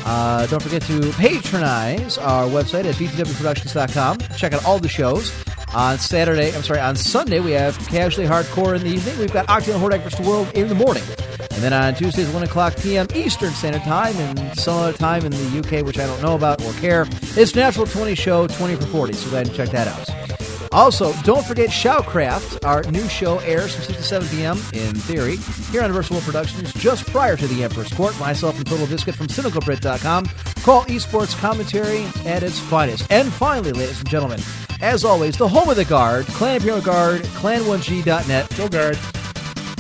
Uh, don't forget to patronize our website at v t w productions dot com. Check out all the shows. On Saturday, I'm sorry, on Sunday, we have Casually Hardcore in the evening. We've got Octane Hordak versus. the World in the morning. And then on Tuesdays, one o'clock p.m. Eastern Standard Time, and some other time in the U K, which I don't know about or care. It's Natural twenty Show, twenty for forty, so go ahead and check that out. Also, don't forget Shoutcraft, our new show, airs from six to seven p.m., in theory, here on Universal Productions, just prior to the Emperor's Court. Myself and Total Biscuit from cynical brit dot com call esports commentary at its finest. And finally, ladies and gentlemen, as always, the home of the Guard, Clan Imperial Guard, clan one g dot net. Go Guard.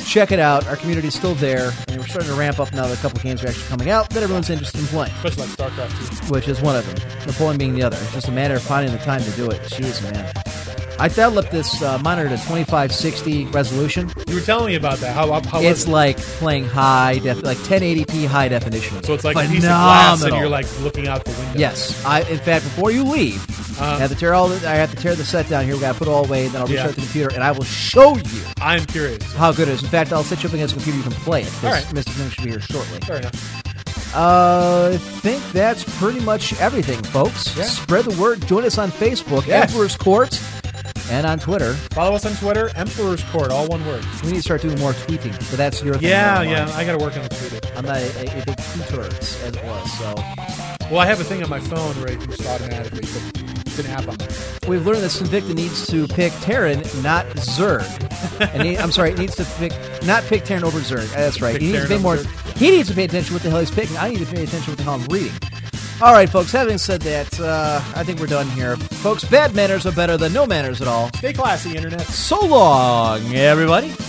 Check it out. Our community's still there, and we're starting to ramp up now that a couple games are actually coming out that everyone's interested in playing. Especially like StarCraft two. Which is one of them. Napoleon being the other. It's just a matter of finding the time to do it. Jeez, man. I developed this uh, monitor to twenty-five sixty resolution. You were telling me about that. How, how It's it? like playing high, def- like ten eighty p high definition. So it's like Phenomenal. a piece of glass and you're like looking out the window. Yes. I, in fact, before you leave, um, I, have to tear all the, I have to tear the set down here. We've got to put it all away. Then I'll restart yeah. the computer and I will show you. I'm curious. How good it is. In fact, I'll set you up against the computer. You can play it. All right. Mister Mim should be here shortly. Fair enough. Uh, I think that's pretty much everything, folks. Yeah. Spread the word. Join us on Facebook, yes. Emperor's Court. And on Twitter. Follow us on Twitter, Emperor's Court, all one word. We need to start doing more tweeting, but that's your thing. Yeah, yeah, I got to work on the tweeting. I'm not a, a, a big tweeter as it was, so. Well, I have a thing on my phone where it can just automatically put Invicta to have on there. We've learned that Invicta needs to pick Terran, not Zerg. And he, I'm sorry, it needs to pick not pick Terran over Zerg. That's right. Pick he needs Terran to pay more. Zerg. He needs to pay attention to what the hell he's picking. I need to pay attention to what the hell I'm reading. All right, folks. Having said that, uh, I think we're done here, folks. Bad manners are better than no manners at all. Stay classy, internet. So long, everybody.